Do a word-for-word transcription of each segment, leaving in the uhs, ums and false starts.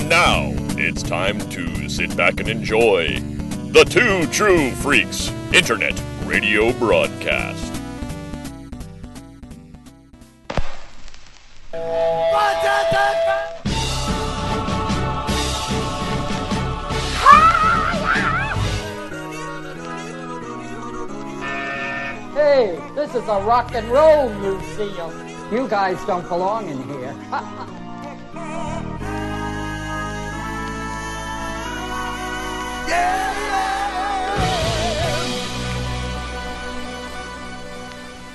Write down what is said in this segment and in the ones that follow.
And now, it's time to sit back and enjoy the Two True Freaks Internet Radio Broadcast. Hey, this is a rock and roll museum. You guys don't belong in here.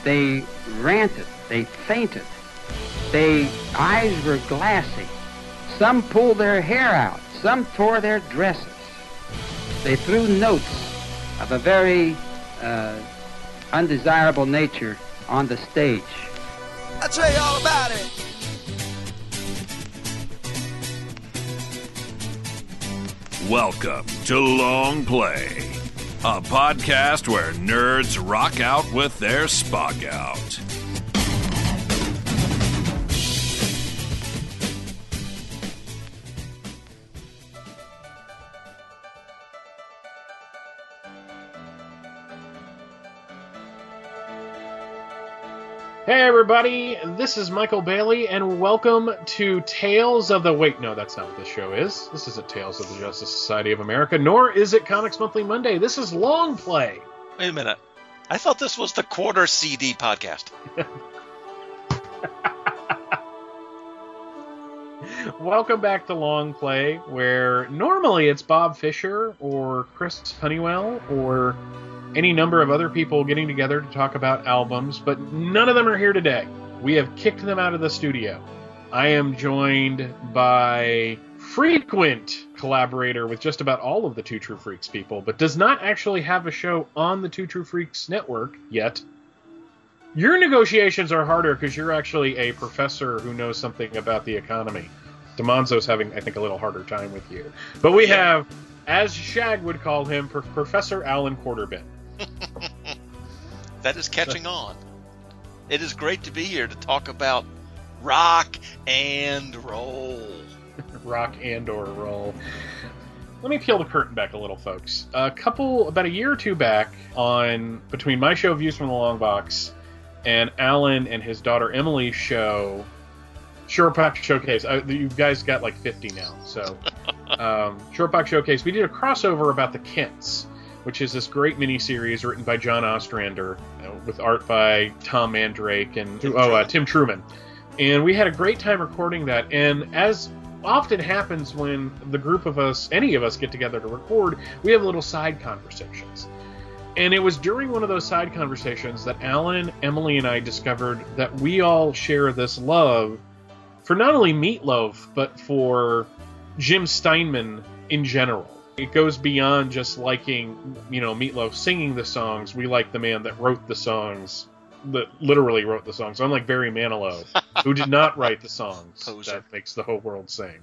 They ranted, they fainted, their eyes were glassy. Some pulled their hair out, some tore their dresses. They threw notes of a very uh, undesirable nature on the stage. I'll tell you all about it. Welcome to Long Play, a podcast where nerds rock out with their spog out. Hey everybody, this is Michael Bailey, and welcome to Tales of the... Wait, no, that's not what this show is. This isn't Tales of the Justice Society of America, nor is it Comics Monthly Monday. This is Long Play. Wait a minute. I thought this was the Quarter C D podcast. Welcome back to Long Play, where normally it's Bob Fisher or Chris Honeywell or any number of other people getting together to talk about albums, but none of them are here today. We have kicked them out of the studio. I am joined by frequent collaborator with just about all of the Two True Freaks people, but does not actually have a show on the Two True Freaks network yet. Your negotiations are harder because you're actually a professor who knows something about the economy. DiManzo's having, I think, a little harder time with you. But we have, as Shag would call him, Pro- Professor Alan Quarterbin. That is catching on. It is great to be here to talk about rock and roll. Rock and or roll. Let me peel the curtain back a little, folks. A couple, about a year or two back, on between my show Views from the Long Box and Alan and his daughter Emily's show, Shortbox Showcase. I, you guys got like fifty now, so um, Shortbox Showcase. We did a crossover about the Kents, which is this great miniseries written by John Ostrander, you know, with art by Tom Mandrake and Tim oh, uh, Tim Truman. And we had a great time recording that. And as often happens when the group of us, any of us, get together to record, we have little side conversations. And it was during one of those side conversations that Alan, Emily, and I discovered that we all share this love for not only Meatloaf, but for Jim Steinman in general. It goes beyond just liking, you know, Meatloaf singing the songs. We like the man that wrote the songs, that literally wrote the songs, unlike Barry Manilow, who did not write the songs Poser. That makes the whole world sing.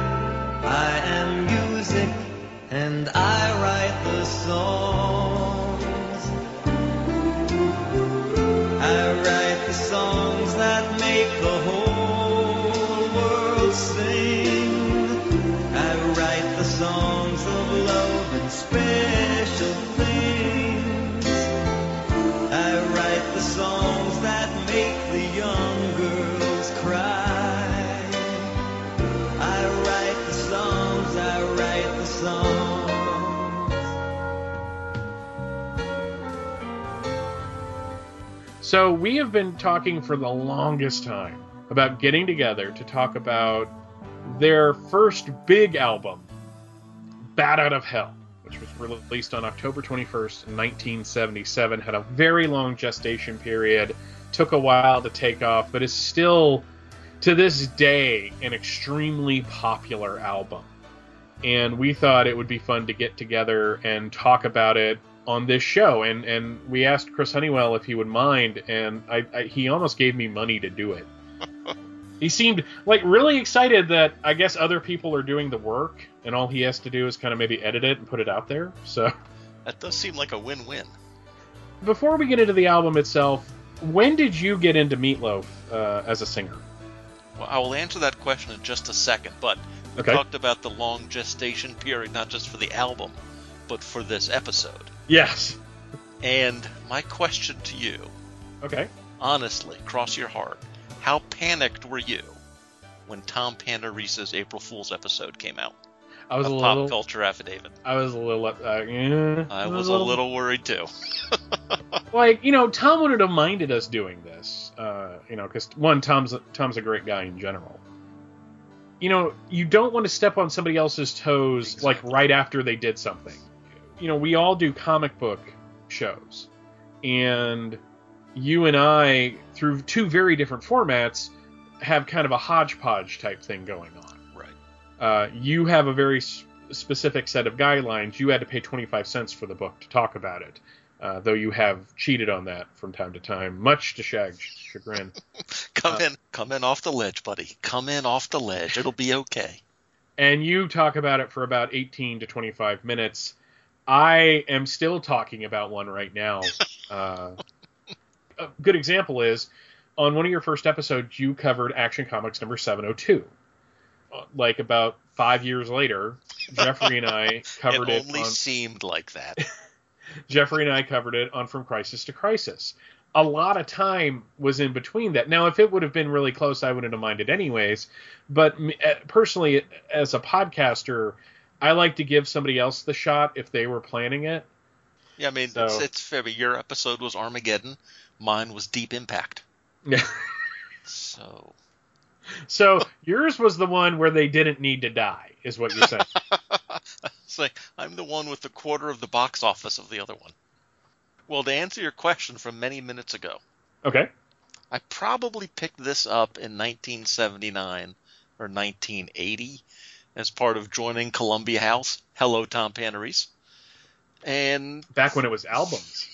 I am music, and I write the songs. I write the songs that make the whole world sing. I write the songs of love and special things. I write the songs that make the young girls cry. So we have been talking for the longest time about getting together to talk about their first big album, Bat Out of Hell, which was released on October twenty-first, nineteen seventy-seven, had a very long gestation period, took a while to take off, but is still to this day, an extremely popular album. And we thought it would be fun to get together and talk about it on this show. And, and we asked Chris Honeywell if he would mind, and I, I, he almost gave me money to do it. He seemed like really excited that I guess other people are doing the work, and all he has to do is kind of maybe edit it and put it out there. So that does seem like a win-win. Before we get into the album itself, when did you get into Meatloaf uh, as a singer? Well, I will answer that question in just a second, but we okay. talked about the long gestation period, not just for the album, but for this episode. Yes. And my question to you, okay, honestly, cross your heart, how panicked were you when Tom Panarese's April Fool's episode came out? I was a, a little, Pop Culture Affidavit. I was a little... Uh, yeah, I was a little, little worried, too. Like, you know, Tom wouldn't have minded us doing this. Uh, you know, because, one, Tom's, Tom's a great guy in general. You know, you don't want to step on somebody else's toes, exactly. like, right after they did something. You know, we all do comic book shows. And you and I, through two very different formats, have kind of a hodgepodge type thing going on. Uh, you have a very s- specific set of guidelines. You had to pay twenty-five cents for the book to talk about it, uh, though you have cheated on that from time to time, much to Shag's chagrin. come uh, in, come in off the ledge, buddy. Come in off the ledge. It'll be okay. And you talk about it for about eighteen to twenty-five minutes. I am still talking about one right now. Uh, a good example is on one of your first episodes, you covered Action Comics number seven oh two. Like about five years later, Jeffrey and I covered it. It only it on, seemed like that. Jeffrey and I covered it on From Crisis to Crisis. A lot of time was in between that. Now, if it would have been really close, I wouldn't have minded anyways. But me, personally, as a podcaster, I like to give somebody else the shot if they were planning it. Yeah, I mean, so, it's, it's fair. Your episode was Armageddon. Mine was Deep Impact. Yeah. So... So yours was the one where they didn't need to die, is what you're saying. It's like, I'm the one with the quarter of the box office of the other one. Well, to answer your question from many minutes ago. Okay. I probably picked this up in nineteen seventy-nine or nineteen eighty as part of joining Columbia House. Hello, Tom Panarese. And back when it was albums.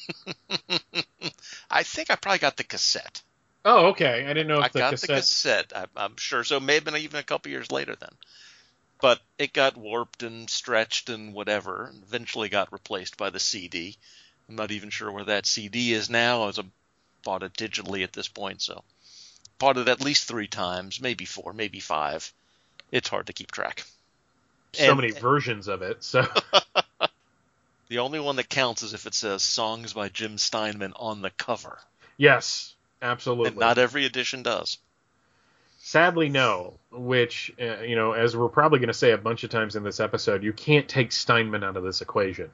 I think I probably got the cassette. Oh, okay. I didn't know if I the got cassette... the cassette, I'm, I'm sure. So maybe even a couple years later then. But it got warped and stretched and whatever, and eventually got replaced by the C D. I'm not even sure where that C D is now. I was a, bought it digitally at this point, so bought it at least three times, maybe four, maybe five. It's hard to keep track. So and, many and... versions of it, so... The only one that counts is if it says Songs by Jim Steinman on the cover. Yes. Absolutely. And not every edition does. Sadly, no. Which, uh, you know, as we're probably going to say a bunch of times in this episode, you can't take Steinman out of this equation.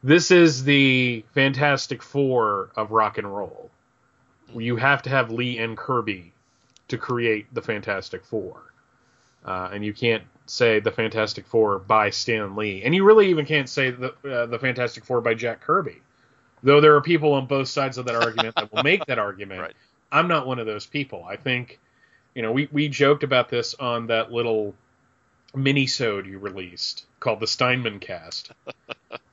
This is the Fantastic Four of rock and roll. You have to have Lee and Kirby to create the Fantastic Four. Uh, and you can't say the Fantastic Four by Stan Lee. And you really even can't say the, uh, the Fantastic Four by Jack Kirby. Though there are people on both sides of that argument that will make that argument, right. I'm not one of those people. I think, you know, we, we joked about this on that little mini-sode you released called the Steinman Cast,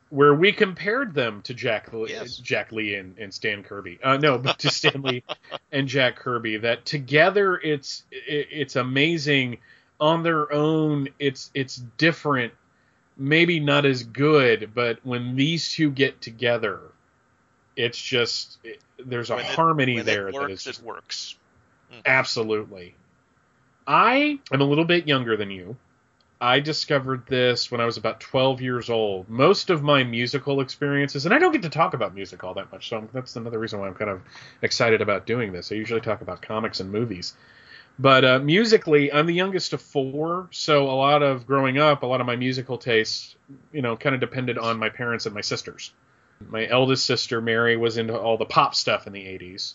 where we compared them to Jack, yes. Jack Lee and, and Stan Kirby. Uh, no, but to Stan Lee and Jack Kirby, that together it's it, it's amazing. On their own, it's it's different, maybe not as good, but when these two get together... It's just it, there's a when harmony it, there. It works, that is just, it works. Mm-hmm. Absolutely. I am a little bit younger than you. I discovered this when I was about twelve years old. Most of my musical experiences, and I don't get to talk about music all that much, so I'm, that's another reason why I'm kind of excited about doing this. I usually talk about comics and movies. But uh, musically, I'm the youngest of four, so a lot of growing up, a lot of my musical tastes, you know, kind of depended on my parents and my sisters. My eldest sister, Mary, was into all the pop stuff in the eighties.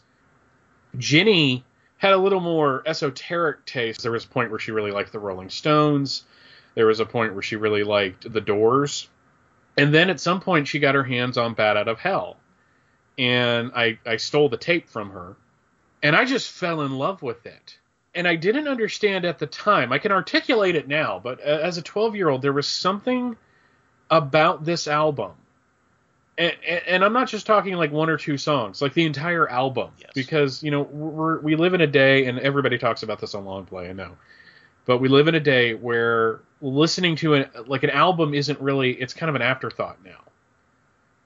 Ginny had a little more esoteric taste. There was a point where she really liked the Rolling Stones. There was a point where she really liked the Doors. And then at some point she got her hands on Bat Out of Hell. And I, I stole the tape from her. And I just fell in love with it. And I didn't understand at the time. I can articulate it now, but as a twelve-year-old, there was something about this album. And, and I'm not just talking like one or two songs, like the entire album. Yes. Because, you know, we're, we live in a day, and everybody talks about this on Long Play, I know. But we live in a day where listening to an, like an album isn't really, it's kind of an afterthought now.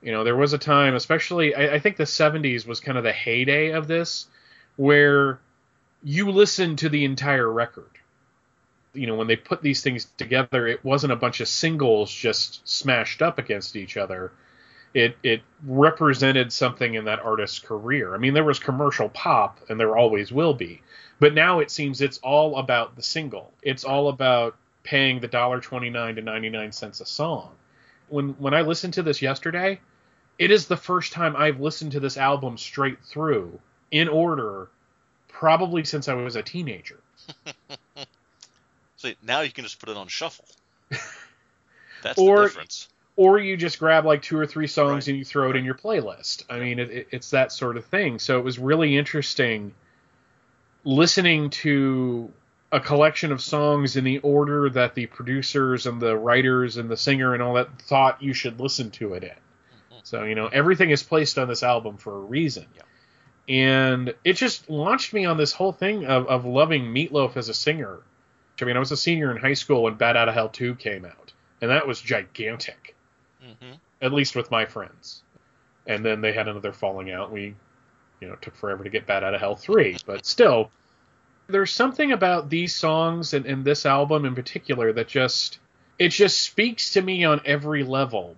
You know, there was a time, especially, I, I think the seventies was kind of the heyday of this, where you listened to the entire record. You know, when they put these things together, it wasn't a bunch of singles just smashed up against each other. It it represented something in that artist's career. I mean, there was commercial pop, and there always will be. But now it seems it's all about the single. It's all about paying the one dollar and twenty-nine cents to ninety-nine cents a song. When when I listened to this yesterday, it is the first time I've listened to this album straight through, in order, probably since I was a teenager. So now you can just put it on shuffle. That's or, the difference. Or you just grab like two or three songs, right, and you throw it in your playlist. I mean, it, it's that sort of thing. So it was really interesting listening to a collection of songs in the order that the producers and the writers and the singer and all that thought you should listen to it in. Mm-hmm. So, you know, everything is placed on this album for a reason. Yeah. And it just launched me on this whole thing of, of loving Meatloaf as a singer. I mean, I was a senior in high school when Bat Out of Hell two came out, and that was gigantic. Mm-hmm. At least with my friends. And then they had another falling out. We, you know, it took forever to get Bat Out of Hell three. But still, there's something about these songs and, and this album in particular that just, it just speaks to me on every level.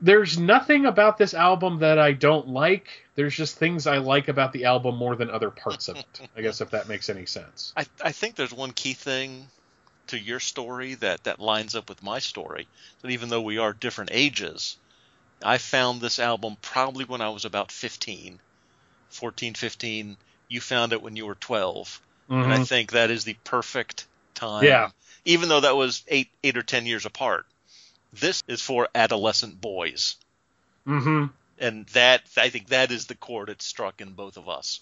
There's nothing about this album that I don't like. There's just things I like about the album more than other parts of it. I guess if that makes any sense. I, I think there's one key thing to your story that, that lines up with my story, that even though we are different ages, I found this album probably when I was about fifteen, fourteen, fifteen. You found it when you were twelve. Mm-hmm. And I think that is the perfect time. Yeah. Even though that was eight, eight or ten years apart, this is for adolescent boys. Mm-hmm. And that, I think that is the chord it struck in both of us.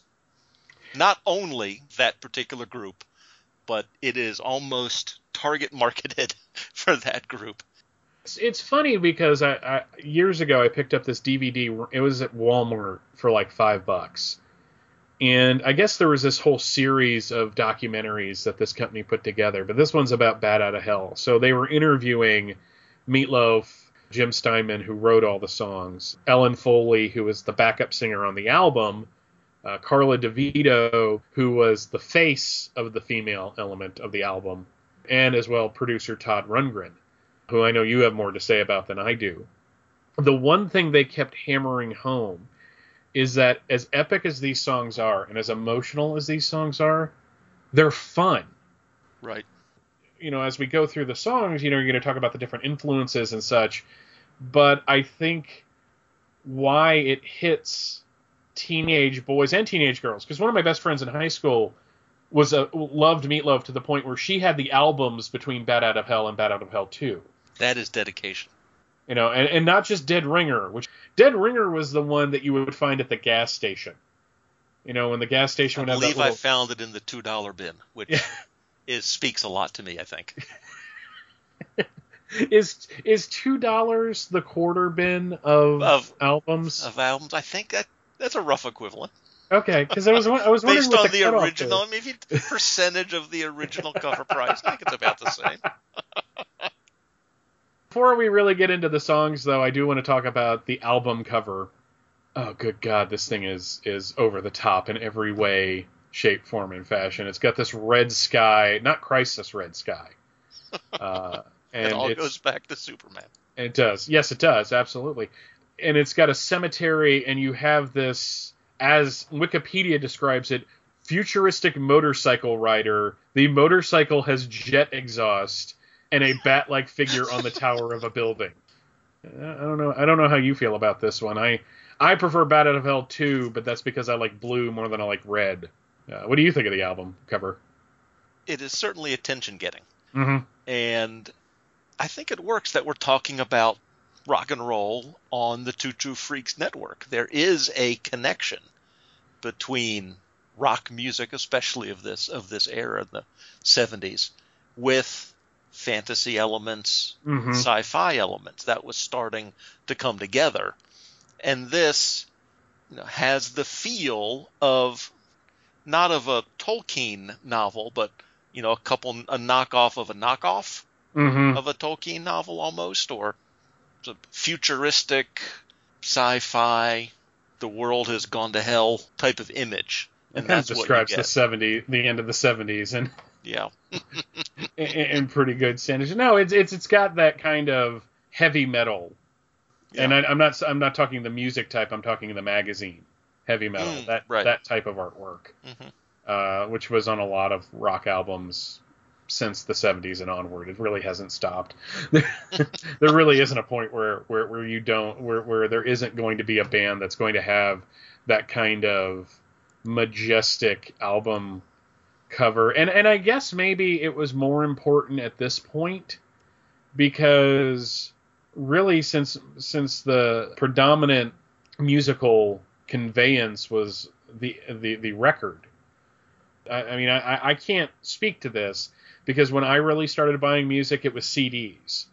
Not only that particular group, but it is almost target marketed for that group. It's, it's funny because I, I, years ago I picked up this D V D. It was at Walmart for like five bucks. And I guess there was this whole series of documentaries that this company put together. But this one's about Bat Out of Hell. So they were interviewing Meatloaf, Jim Steinman, who wrote all the songs, Ellen Foley, who was the backup singer on the album, Uh, Carla DeVito, who was the face of the female element of the album, and as well producer Todd Rundgren, who I know you have more to say about than I do. The one thing they kept hammering home is that as epic as these songs are and as emotional as these songs are, they're fun. Right. You know, as we go through the songs, you know, you're going to talk about the different influences and such, but I think why it hits teenage boys and teenage girls, because one of my best friends in high school was a loved Meatloaf to the point where she had the albums between Bat Out of Hell and Bat Out of Hell two. That is dedication, you know, and, and not just Dead Ringer, which Dead Ringer was the one that you would find at the gas station. You know, when the gas station I would have believe that little... I found it in the two dollar bin, which yeah. is speaks a lot to me. I think is is two dollars the quarter bin of, of albums of albums. I think that. That's a rough equivalent. Okay, because I was I was wondering based on the, the original. I mean, if you, the percentage of the original cover price, I think it's about the same. Before we really get into the songs, though, I do want to talk about the album cover. Oh, good God, this thing is is over the top in every way, shape, form, and fashion. It's got this red sky, not Crisis red sky. Uh, and it all goes back to Superman. It does. Yes, it does. Absolutely. And it's got a cemetery, and you have this, as Wikipedia describes it, futuristic motorcycle rider. The motorcycle has jet exhaust and a bat-like figure on the tower of a building. I don't know. I don't know how you feel about this one. I I prefer Bat Out of Hell two, but that's because I like blue more than I like red. Uh, what do you think of the album cover? It is certainly attention-getting, mm-hmm. and I think it works that we're talking about rock and roll on the Two True Freaks network. There is a connection between rock music, especially of this of this era in the seventies, with fantasy elements, mm-hmm. sci-fi elements. That was starting to come together. And this, you know, has the feel of not of a Tolkien novel, but, you know, a couple a knockoff of a knockoff mm-hmm. of a Tolkien novel almost, or futuristic sci-fi, the world has gone to hell type of image. And it that's describes what describes the seventies, the end of the seventies, and yeah, in, in pretty good standards. No, it's it's it's got that kind of heavy metal, yeah. and I, I'm not I'm not talking the music type. I'm talking the magazine heavy metal, mm, that right. that type of artwork, mm-hmm. uh, which was on a lot of rock albums since the seventies and onward. It really hasn't stopped. There really isn't a point where, where, where you don't where, where there isn't going to be a band that's going to have that kind of majestic album cover. And and I guess maybe it was more important at this point, because really since since the predominant musical conveyance was the the, the record. I, I mean I, I can't speak to this, because when I really started buying music, it was C Ds.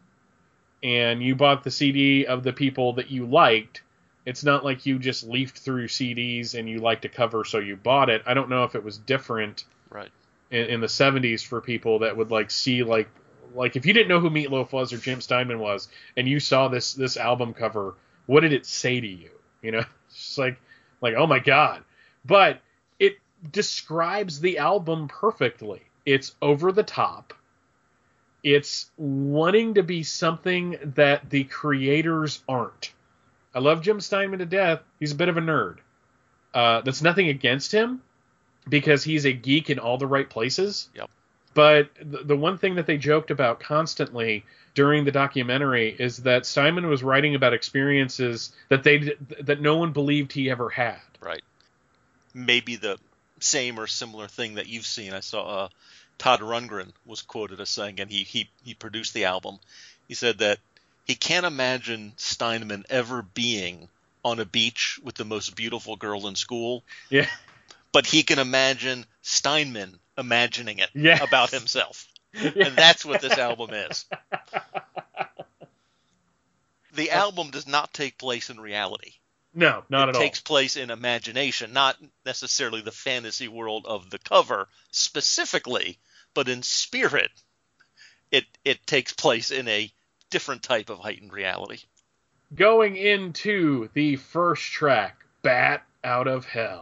And you bought the C D of the people that you liked. It's not like you just leafed through C Ds and you liked a cover, so you bought it. I don't know if it was different right. in, in the seventies for people that would like see like like if you didn't know who Meatloaf was or Jim Steinman was, and you saw this this album cover, what did it say to you? You know, it's just like like oh my god. But it describes the album perfectly. It's over the top. It's wanting to be something that the creators aren't. I love Jim Steinman to death. He's a bit of a nerd. Uh, that's nothing against him, because he's a geek in all the right places. Yep. But th- the one thing that they joked about constantly during the documentary is that Steinman was writing about experiences that they d- that no one believed he ever had. Right. Maybe the same or similar thing that you've seen. I saw uh, Todd Rundgren was quoted as saying, and he, he he produced the album. He said that he can't imagine Steinman ever being on a beach with the most beautiful girl in school. Yeah, but he can imagine Steinman imagining it yes. about himself, yeah. and that's what this album is. The album does not take place in reality. No, not it at all. It takes place in imagination, not necessarily the fantasy world of the cover specifically, but in spirit, it it takes place in a different type of heightened reality. Going into the first track, Bat Out of Hell.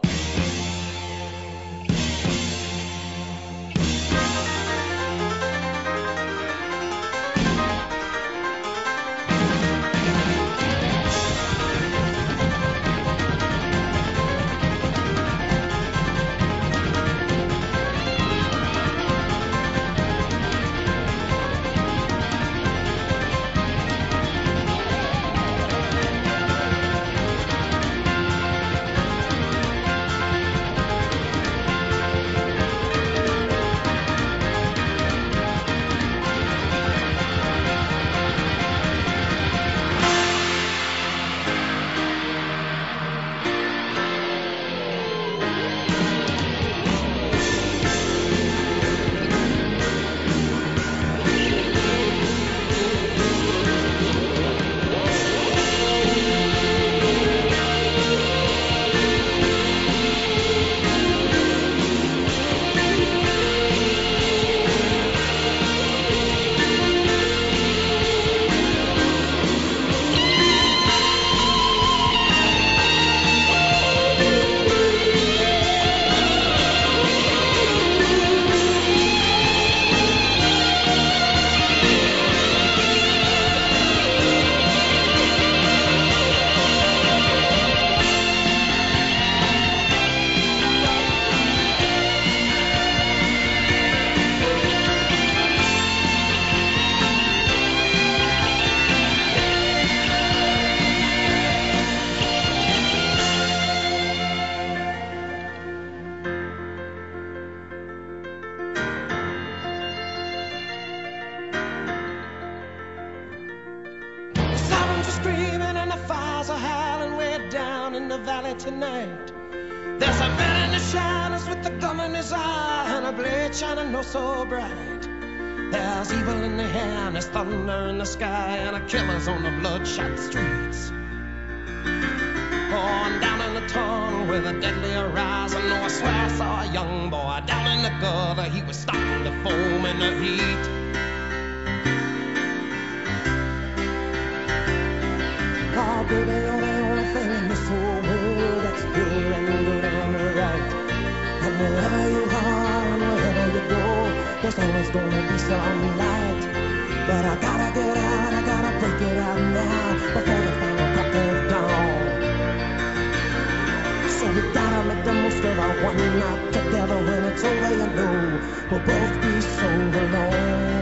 There's a man in the shadows with the gum in his eye and a blade shining oh so bright. There's evil in the air, there's thunder in the sky, and a killer's on the bloodshot streets. Born down in the tunnel with a deadly horizon. Oh, I swear I saw a young boy down in the gutter. He was starting to foam in the heat. Oh, baby, you're the only thing in this whole world that's good and good and right. And wherever you are and wherever you go, there's always gonna be some light. But I gotta get out, I gotta break it out now before the final crack of dawn. So we gotta make the most of our one night together. When it's over, you know we'll both be so alone.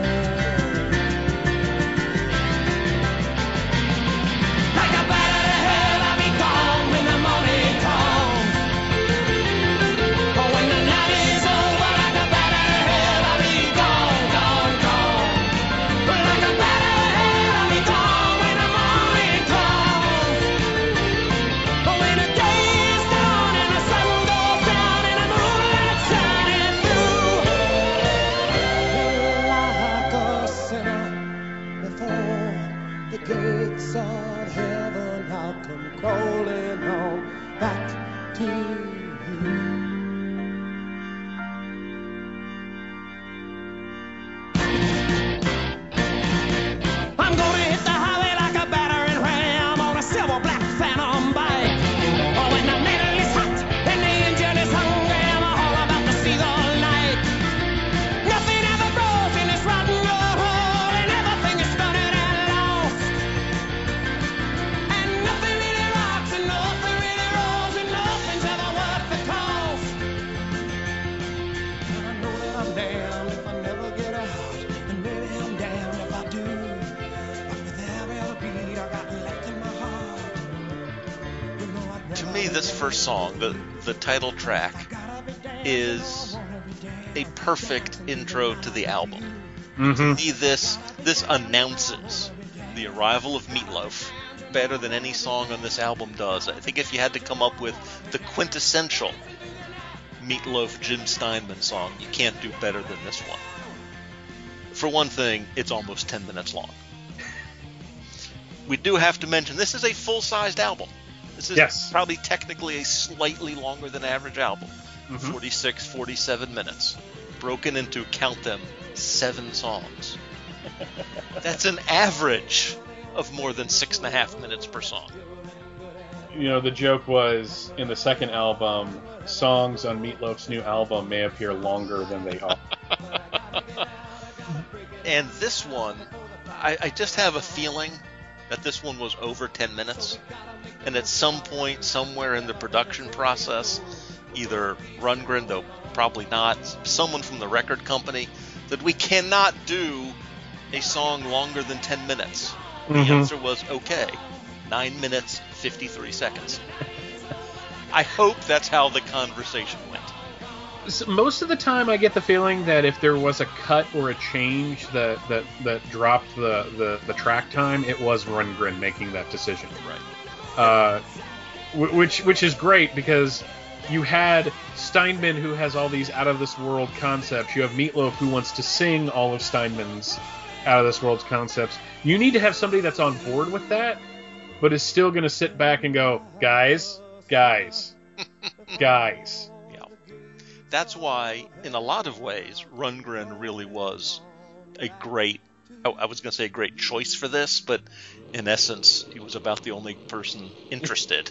Rolling on back to you. This first song, the, the title track, is a perfect intro to the album. Mm-hmm. To me, this this announces the arrival of Meatloaf better than any song on this album does. I think if you had to come up with the quintessential Meatloaf Jim Steinman song, you can't do better than this one. For one thing, it's almost ten minutes long. We do have to mention this is a full-sized album. This is yes. probably technically a slightly longer than average album, mm-hmm. forty-six, forty-seven minutes, broken into, count them, seven songs. That's an average of more than six and a half minutes per song. You know, the joke was in the second album, songs on Meatloaf's new album may appear longer than they are. And this one, I, I just have a feeling that this one was over ten minutes, and at some point somewhere in the production process, either Rundgren, though probably not, someone from the record company, that we cannot do a song longer than ten minutes. The mm-hmm. answer was okay, nine minutes, fifty-three seconds. I hope that's how the conversation went. So most of the time I get the feeling that if there was a cut or a change that that, that dropped the, the, the track time, it was Rundgren making that decision. Right. Uh, which which is great, because you had Steinman, who has all these out of this world concepts. You have Meatloaf, who wants to sing all of Steinman's out of this world concepts. You need to have somebody that's on board with that, but is still going to sit back and go, guys, guys, guys. Yeah, that's why in a lot of ways Rundgren really was a great. Oh, I was going to say a great choice for this, but in essence, he was about the only person interested.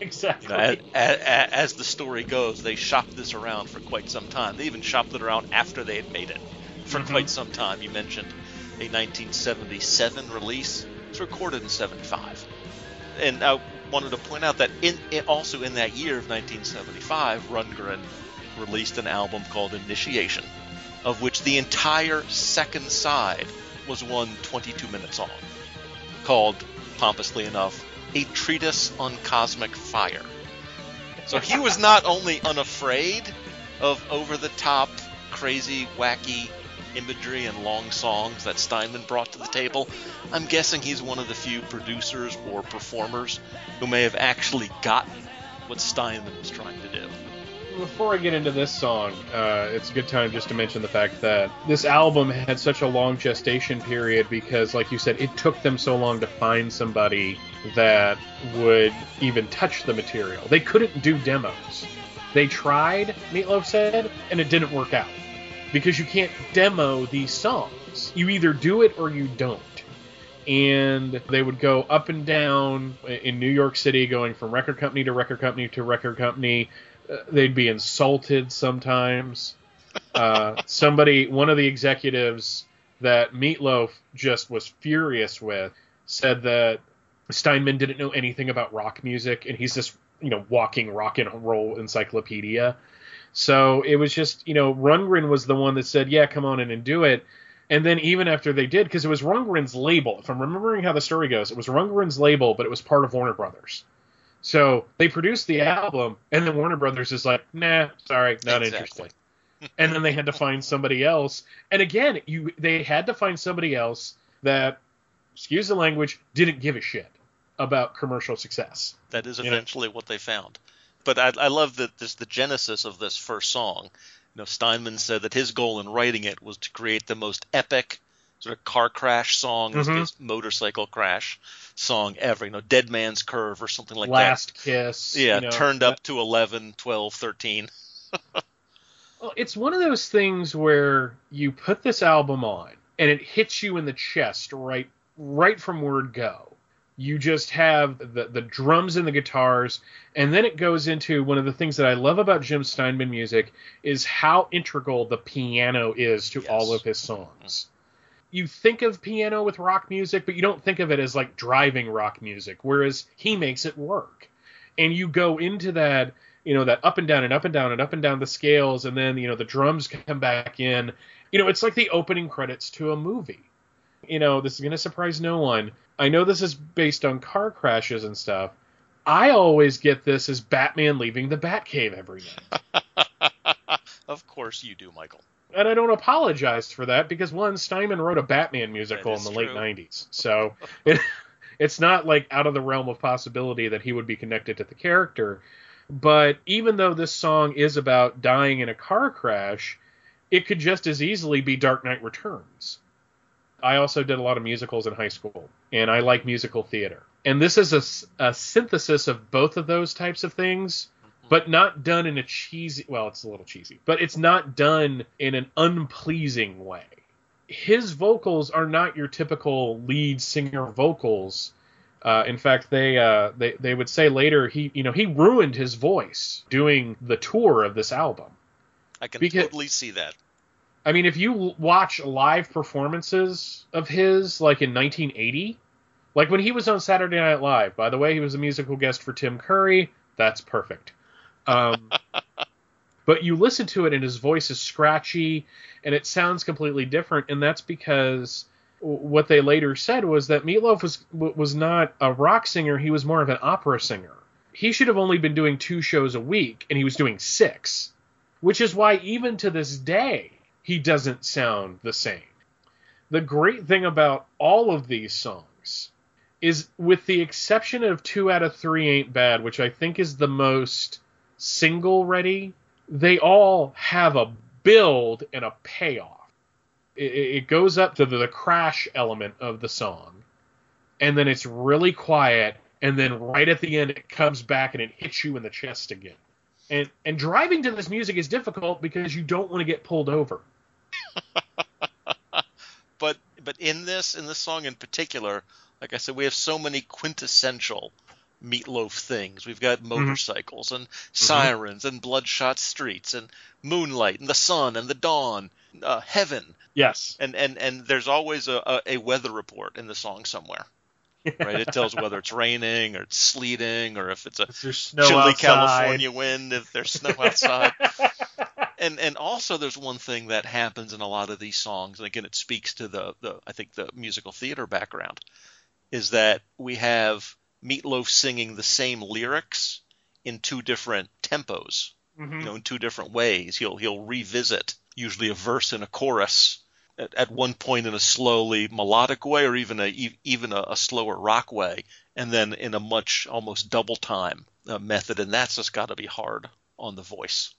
Exactly. You know, as, as, as the story goes, they shopped this around for quite some time. They even shopped it around after they had made it for mm-hmm. quite some time. You mentioned a nineteen seventy-seven release. It's recorded in seventy-five. And I wanted to point out that in, in also in that year of nineteen seventy-five, Rundgren released an album called Initiation, of which the entire second side was one twenty-two minute song called, pompously enough, A Treatise on Cosmic Fire. So he was not only unafraid of over-the-top, crazy, wacky imagery and long songs that Steinman brought to the table, I'm guessing he's one of the few producers or performers who may have actually gotten what Steinman was trying to do. Before I get into this song, uh, it's a good time just to mention the fact that this album had such a long gestation period because, like you said, it took them so long to find somebody that would even touch the material. They couldn't do demos. They tried, Meatloaf said, and it didn't work out because you can't demo these songs. You either do it or you don't. And they would go up and down in New York City, going from record company to record company to record company. Uh, they'd be insulted sometimes. Uh, somebody, one of the executives that Meatloaf just was furious with, said that Steinman didn't know anything about rock music, and he's this, you know, walking rock and roll encyclopedia. So it was just, you know, Rundgren was the one that said, yeah, come on in and do it. And then even after they did, because it was Rundgren's label, if I'm remembering how the story goes, it was Rundgren's label, but it was part of Warner Brothers. So they produced the album, and then Warner Brothers is like, nah, sorry, not exactly. Interested. And then they had to find somebody else. And again, you they had to find somebody else that, excuse the language, didn't give a shit about commercial success. That is eventually you know? what they found. But I, I love that this the genesis of this first song. You know, Steinman said that his goal in writing it was to create the most epic sort of car crash song, mm-hmm. this motorcycle crash song ever. You know, Dead Man's Curve or something like Last that. Last Kiss. Yeah, you know, turned up that, to eleven, twelve, thirteen. Well, it's one of those things where you put this album on and it hits you in the chest right, right from word go. You just have the, the drums and the guitars, and then it goes into one of the things that I love about Jim Steinman music is how integral the piano is to yes. all of his songs. You think of piano with rock music, but you don't think of it as like driving rock music, whereas he makes it work. And you go into that, you know, that up and down and up and down and up and down the scales, and then, you know, the drums come back in. You know, it's like the opening credits to a movie. You know, this is going to surprise no one. I know this is based on car crashes and stuff. I always get this as Batman leaving the Batcave every night. Of course you do, Michael. And I don't apologize for that because, one, Steinman wrote a Batman musical in the true. late nineties. So it, it's not like out of the realm of possibility that he would be connected to the character. But even though this song is about dying in a car crash, it could just as easily be Dark Knight Returns. I also did a lot of musicals in high school, and I like musical theater. And this is a, a synthesis of both of those types of things, but not done in a cheesy... Well, it's a little cheesy, but it's not done in an unpleasing way. His vocals are not your typical lead singer vocals. Uh, in fact, they, uh, they they would say later he you know he ruined his voice doing the tour of this album. I can because, totally see that. I mean, if you watch live performances of his, like in nineteen eighty, like when he was on Saturday Night Live, by the way, he was a musical guest for Tim Curry. That's perfect. Um, but you listen to it and his voice is scratchy and it sounds completely different. And that's because what they later said was that Meatloaf was, was not a rock singer. He was more of an opera singer. He should have only been doing two shows a week and he was doing six, which is why even to this day, he doesn't sound the same. The great thing about all of these songs is, with the exception of Two Out of Three Ain't Bad, which I think is the most single ready, they all have a build and a payoff. It, it goes up to the crash element of the song, and then it's really quiet, and then right at the end it comes back and it hits you in the chest again. And and driving to this music is difficult because you don't want to get pulled over. but but in this in this song in particular, like I said, we have so many quintessential Meatloaf things. We've got motorcycles mm-hmm. and sirens mm-hmm. and bloodshot streets and moonlight and the sun and the dawn, uh, heaven. Yes. And and and there's always a, a, a weather report in the song somewhere. Right, it tells whether it's raining or it's sleeting or if it's a chilly outside. California wind, if there's snow outside. and and also there's one thing that happens in a lot of these songs, and again it speaks to the, the I think the musical theater background, is that we have Meatloaf singing the same lyrics in two different tempos, mm-hmm. you know, in two different ways. He'll he'll revisit usually a verse and a chorus. At one point in a slowly melodic way, or even a even a, a slower rock way, and then in a much almost double time uh, method, and that's just got to be hard on the voice.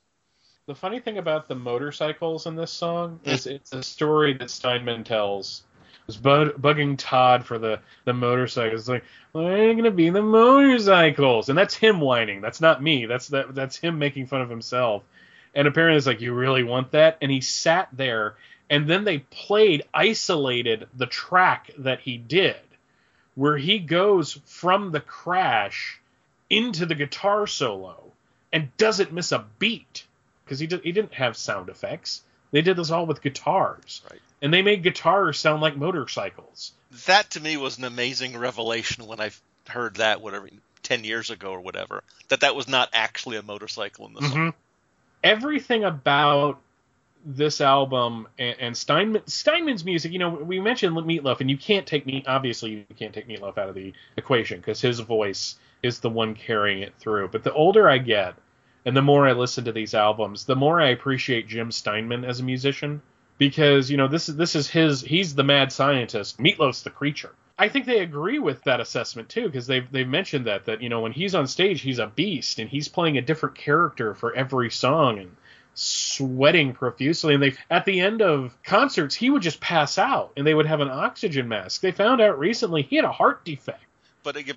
The funny thing about the motorcycles in this song is it's a story that Steinman tells. It's bu- bugging Todd for the, the motorcycles. It's like, well, there ain't gonna be the motorcycles, and that's him whining. That's not me. That's that. That's him making fun of himself. And apparently it's like, you really want that? And he sat there, and then they played, isolated the track that he did, where he goes from the crash into the guitar solo and doesn't miss a beat, because he, did, he didn't have sound effects. They did this all with guitars. Right. And they made guitars sound like motorcycles. That, to me, was an amazing revelation when I heard that, whatever, ten years ago or whatever, that that was not actually a motorcycle in the mm-hmm. song. Everything about this album and, and Steinman, Steinman's music, you know, we mentioned Meatloaf, and you can't take me, obviously you can't take Meatloaf out of the equation, because his voice is the one carrying it through. But the older I get, and the more I listen to these albums, the more I appreciate Jim Steinman as a musician, because, you know, this is this is his, he's the mad scientist, Meatloaf's the creature. I think they agree with that assessment too, because they've they've mentioned that that you know, when he's on stage, he's a beast, and he's playing a different character for every song and sweating profusely. And they, at the end of concerts, he would just pass out, and they would have an oxygen mask. They found out recently he had a heart defect. But but you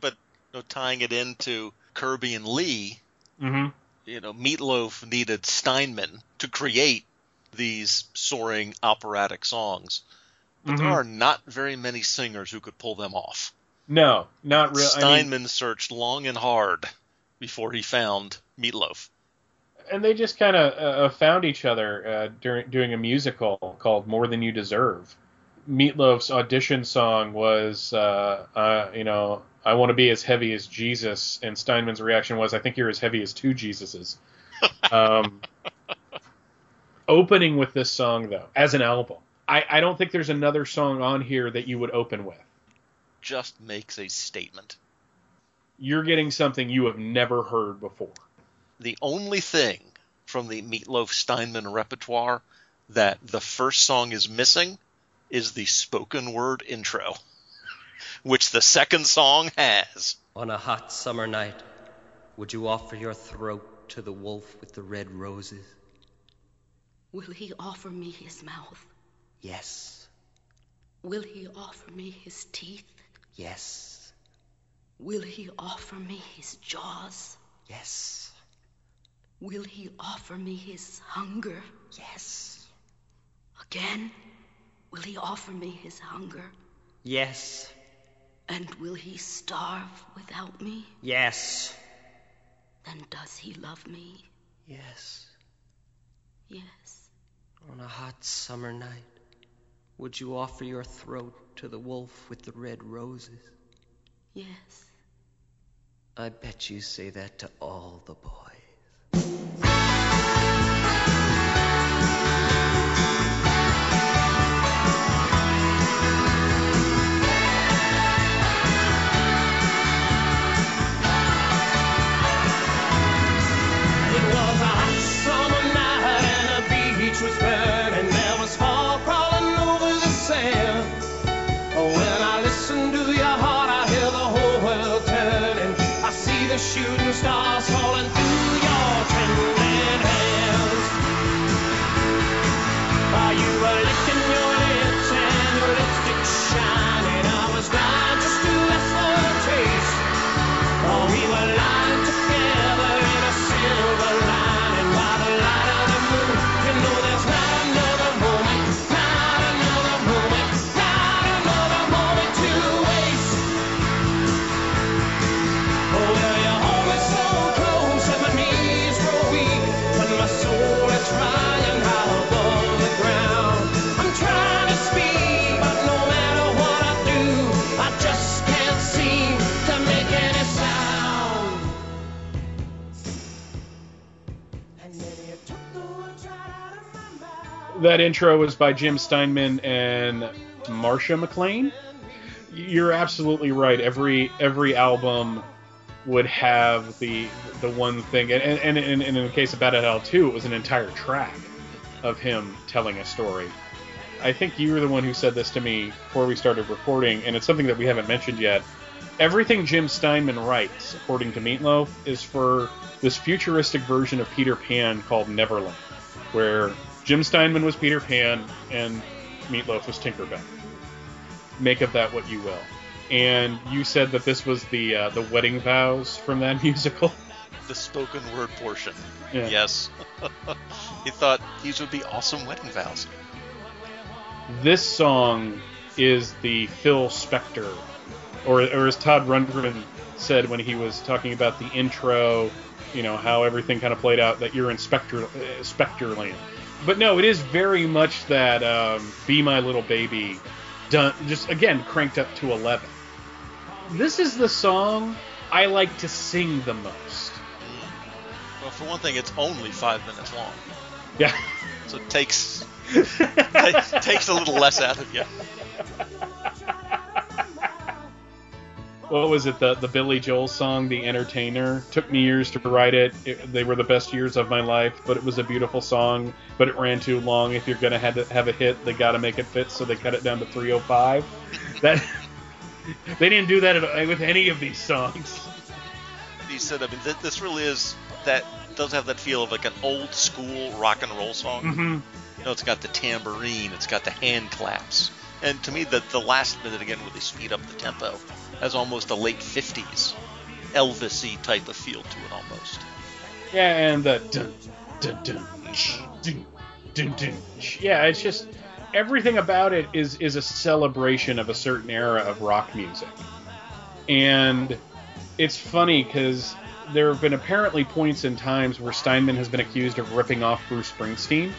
know, tying it into Kirby and Lee, mm-hmm. you know, Meatloaf needed Steinman to create these soaring operatic songs. But there are not very many singers who could pull them off. No, not really. Steinman I mean, searched long and hard before he found Meatloaf. And they just kind of uh, found each other uh, during doing a musical called More Than You Deserve. Meatloaf's audition song was, uh, uh, you know, I want to be as heavy as Jesus. And Steinman's reaction was, I think you're as heavy as two Jesuses. Um, opening with this song, though, as an album. I, I don't think there's another song on here that you would open with. Just makes a statement. You're getting something you have never heard before. The only thing from the Meatloaf Steinman repertoire that the first song is missing is the spoken word intro, which the second song has. On a hot summer night, would you offer your throat to the wolf with the red roses? Will he offer me his mouth? Yes. Will he offer me his teeth? Yes. Will he offer me his jaws? Yes. Will he offer me his hunger? Yes. Again, will he offer me his hunger? Yes. And will he starve without me? Yes. Then does he love me? Yes. Yes. On a hot summer night, would you offer your throat to the wolf with the red roses? Yes. I bet you say that to all the boys. It was a hot summer night and the beach was burning and there was fog crawling over the sand. When I listen to your heart, I hear the whole world turning. I see the shooting stars falling through your trembling hands. While you were licking your lips and your lipstick shining, I was blind just to ask for a taste. Oh, we were lying together in a silver lining by the light of the moon. You know there's not another moment, not another moment, not another moment to waste. Oh, well, you're always so close and my knees grow weak, but my soul is flying high above the ground. I'm trying to speak, but no matter what I do, I just can't seem to make any sound. And then you took the words right out of my mouth. That intro was by Jim Steinman and Marcia McLean. You're absolutely right. Every every album would have the the one thing, and and, and, and in the case of Bat Out of Hell too, it was an entire track of him telling a story. I think you were the one who said this to me before we started recording, and it's something that we haven't mentioned yet. everything Jim Steinman writes, according to Meatloaf, is for this futuristic version of Peter Pan called Neverland, where Jim Steinman was Peter Pan and Meatloaf was Tinkerbell. Make of that what you will. And you said that this was the uh, the wedding vows from that musical. The spoken word portion. Yeah. Yes. He thought these would be awesome wedding vows. This song is the Phil Spector, or, or as Todd Rundgren said when he was talking about the intro, you know, how everything kind of played out, that you're in Spectre, uh, Spectre land. But no, it is very much that um, Be My Little Baby, done, just again cranked up to eleven. This is the song I like to sing the most. Well, for one thing, it's only five minutes long. Yeah. So it takes... it takes a little less out of you. What was it? The the Billy Joel song, The Entertainer. Took me years to write it. it. They were the best years of my life, but it was a beautiful song, but it ran too long. If you're going to have to have a hit, they got to make it fit, so they cut it down to three oh five. That They didn't do that at, with any of these songs. He said, I mean, th- this really is, that does have that feel of like an old school rock and roll song. Mm-hmm. You know, it's got the tambourine, it's got the hand claps. And to me, the, the last minute, again, where they speed up the tempo, has almost a late fifties Elvis-y type of feel to it almost. Yeah, and the dun, dun, dun, dun, dun, dun. Yeah, it's just, everything about it is, is a celebration of a certain era of rock music. And it's funny because there have been apparently points in times where Steinman has been accused of ripping off Bruce Springsteen.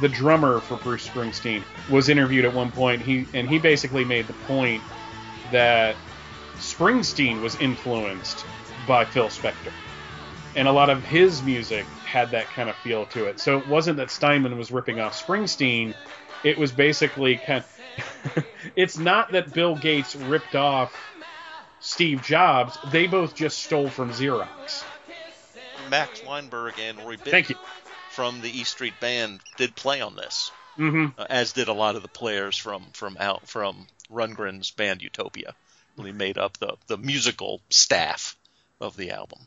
The drummer for Bruce Springsteen was interviewed at one point, he and he basically made the point that Springsteen was influenced by Phil Spector, and a lot of his music had that kind of feel to it. So it wasn't that Steinman was ripping off Springsteen, it was basically kind of, it's not that Bill Gates ripped off Steve Jobs, they both just stole from Xerox. Max Weinberg and Roy Bittan. Thank you. From the E Street Band did play on this, mm-hmm. uh, as did a lot of the players from from out from Rundgren's band Utopia. Really made up the the musical staff of the album.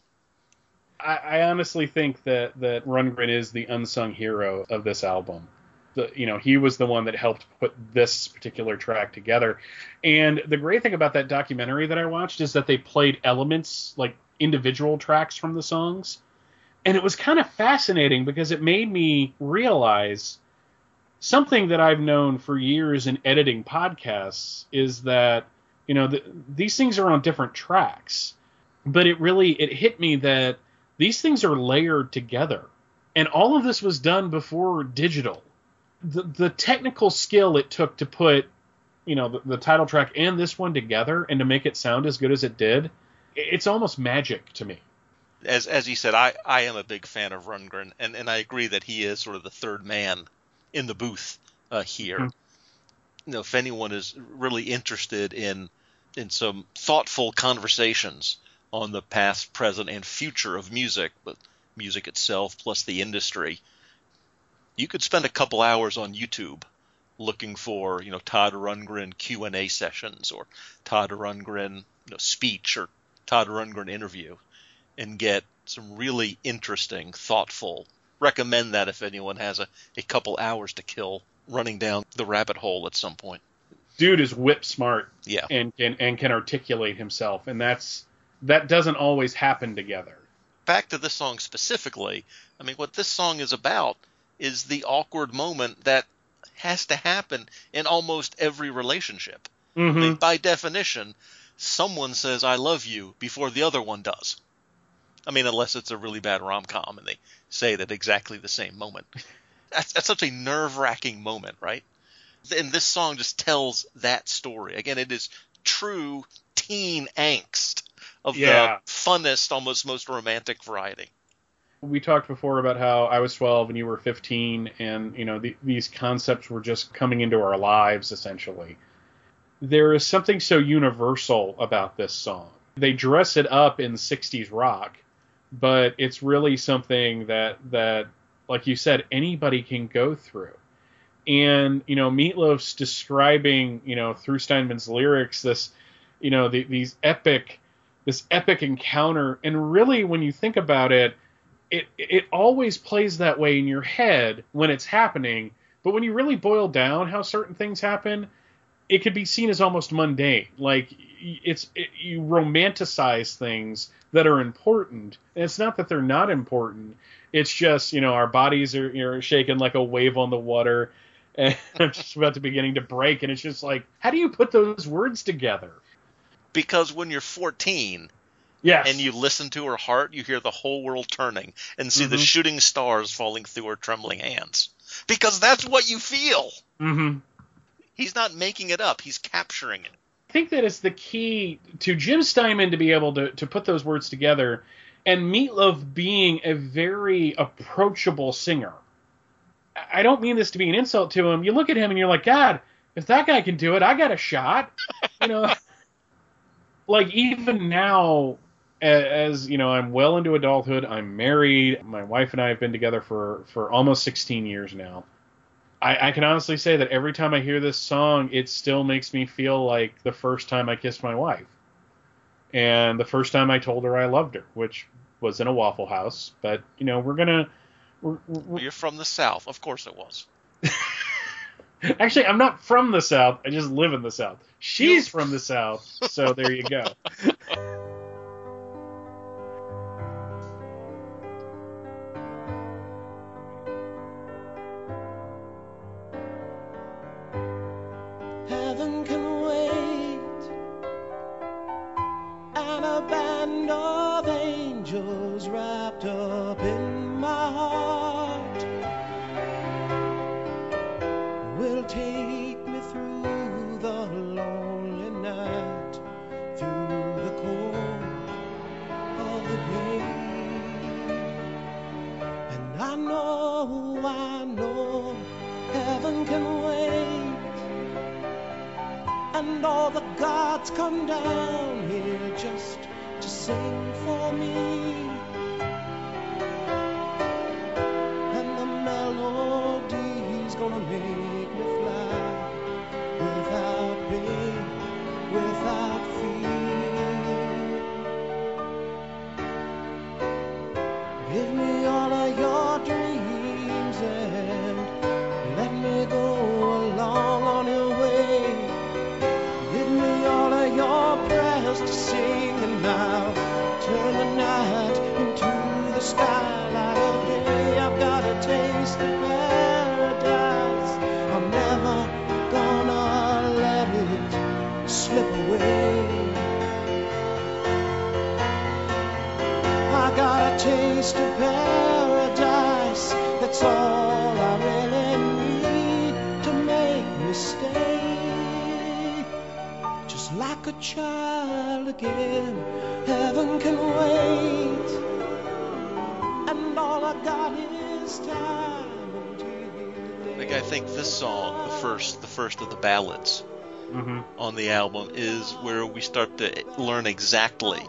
I, I honestly think that that Rundgren is the unsung hero of this album. The, you know, he was the one that helped put this particular track together. And the great thing about that documentary that I watched is that they played elements, like individual tracks from the songs. And it was kind of fascinating because it made me realize something that I've known for years in editing podcasts is that, you know, the, these things are on different tracks. But it really, it hit me that these things are layered together. And all of this was done before digital. The, the technical skill it took to put, you know, the, the title track and this one together and to make it sound as good as it did, it's almost magic to me. As as he said, I, I am a big fan of Rundgren, and, and I agree that he is sort of the third man in the booth uh, here. Mm. You know, if anyone is really interested in in some thoughtful conversations on the past, present, and future of music, but music itself plus the industry, you could spend a couple hours on YouTube looking for, you know, Todd Rundgren Q and A sessions or Todd Rundgren, you know, speech or Todd Rundgren interview. And get some really interesting, thoughtful. Recommend that if anyone has a, a couple hours to kill running down the rabbit hole at some point. Dude is whip smart, yeah, and, and, and can articulate himself, and that's that doesn't always happen together. Back to this song specifically, I mean, what this song is about is the awkward moment that has to happen in almost every relationship. Mm-hmm. I mean, by definition, someone says "I love you" before the other one does. I mean, unless it's a really bad rom-com and they say that exactly the same moment. That's, that's such a nerve-wracking moment, right? And this song just tells that story. Again, it is true teen angst of yeah. the funnest, almost most romantic variety. We talked before about how I was twelve and you were fifteen, and you know the, these concepts were just coming into our lives, essentially. There is something so universal about this song. They dress it up in sixties rock. But it's really something that, that, like you said, anybody can go through. And, you know, Meatloaf's describing, you know, through Steinman's lyrics, this you know, the, these epic, this epic encounter. And really, when you think about it, it it always plays that way in your head when it's happening. But when you really boil down how certain things happen, it could be seen as almost mundane. Like it's it, you romanticize things that are important. And it's not that they're not important. It's just, you know, our bodies are, you know, shaking like a wave on the water. And I'm just about to beginning to break. And it's just like, how do you put those words together? Because when you're fourteen, yes, and you listen to her heart, you hear the whole world turning and see mm-hmm. the shooting stars falling through her trembling hands. Because that's what you feel. Mm-hmm. He's not making it up. He's capturing it. I think that it's the key to Jim Steinman to be able to, to put those words together. And Meatloaf being a very approachable singer. I don't mean this to be an insult to him. You look at him and you're like, God, if that guy can do it, I got a shot. You know, like even now, as you know, I'm well into adulthood. I'm married. My wife and I have been together for, for almost sixteen years now. I, I can honestly say that every time I hear this song, it still makes me feel like the first time I kissed my wife and the first time I told her I loved her, which was in a Waffle House. But, you know, we're going to. We're, we're, You're from the South. Of course it was. Actually, I'm not from the South. I just live in the South. She's from the South. So there you go. Heaven can wait. And a band of angels wrapped up in my heart will take me through the lonely night, through the cold of the grave. And I know, I know, heaven can wait, and all the gods come down here just to sing for me. Gonna make me fly without pain, without fear. Give me all of your dreams and let me go along on your way. Give me all of your prayers to sing, and now turn the night into the skylight of day. I've got a taste of slip away. I got a taste of paradise. That's all I really need to make me stay. Just like a child again, heaven can wait, and all I got is time. Like I think this song, the first, the first of the ballads. Mm-hmm. On the album is where we start to learn exactly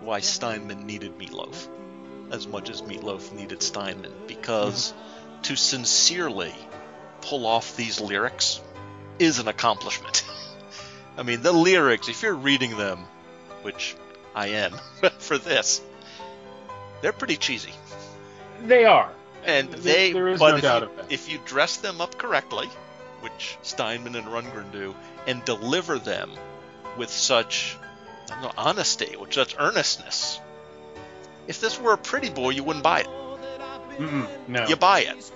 why Steinman needed Meatloaf as much as Meatloaf needed Steinman, because mm-hmm. to sincerely pull off these lyrics is an accomplishment. I mean, the lyrics, if you're reading them, which I am for this, they're pretty cheesy. They are. And they, there is but no if, doubt you, of that. If you dress them up correctly, which Steinman and Rundgren do, and deliver them with such, I don't know, honesty, with such earnestness. If this were a pretty boy, you wouldn't buy it. Mm-mm, no. You buy it.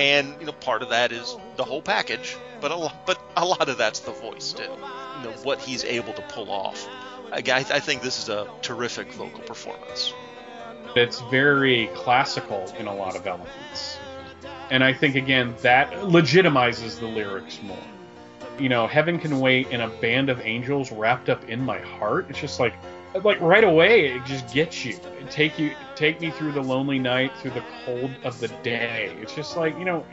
And, you know, part of that is the whole package, but a lot, but a lot of that's the voice, too. You know, what he's able to pull off. I, I think this is a terrific vocal performance. It's very classical in a lot of elements. And I think, again, that legitimizes the lyrics more. You know, heaven can wait and a band of angels wrapped up in my heart. It's just like, like right away, it just gets you. It take you, take me through the lonely night, through the cold of the day. It's just like, you know,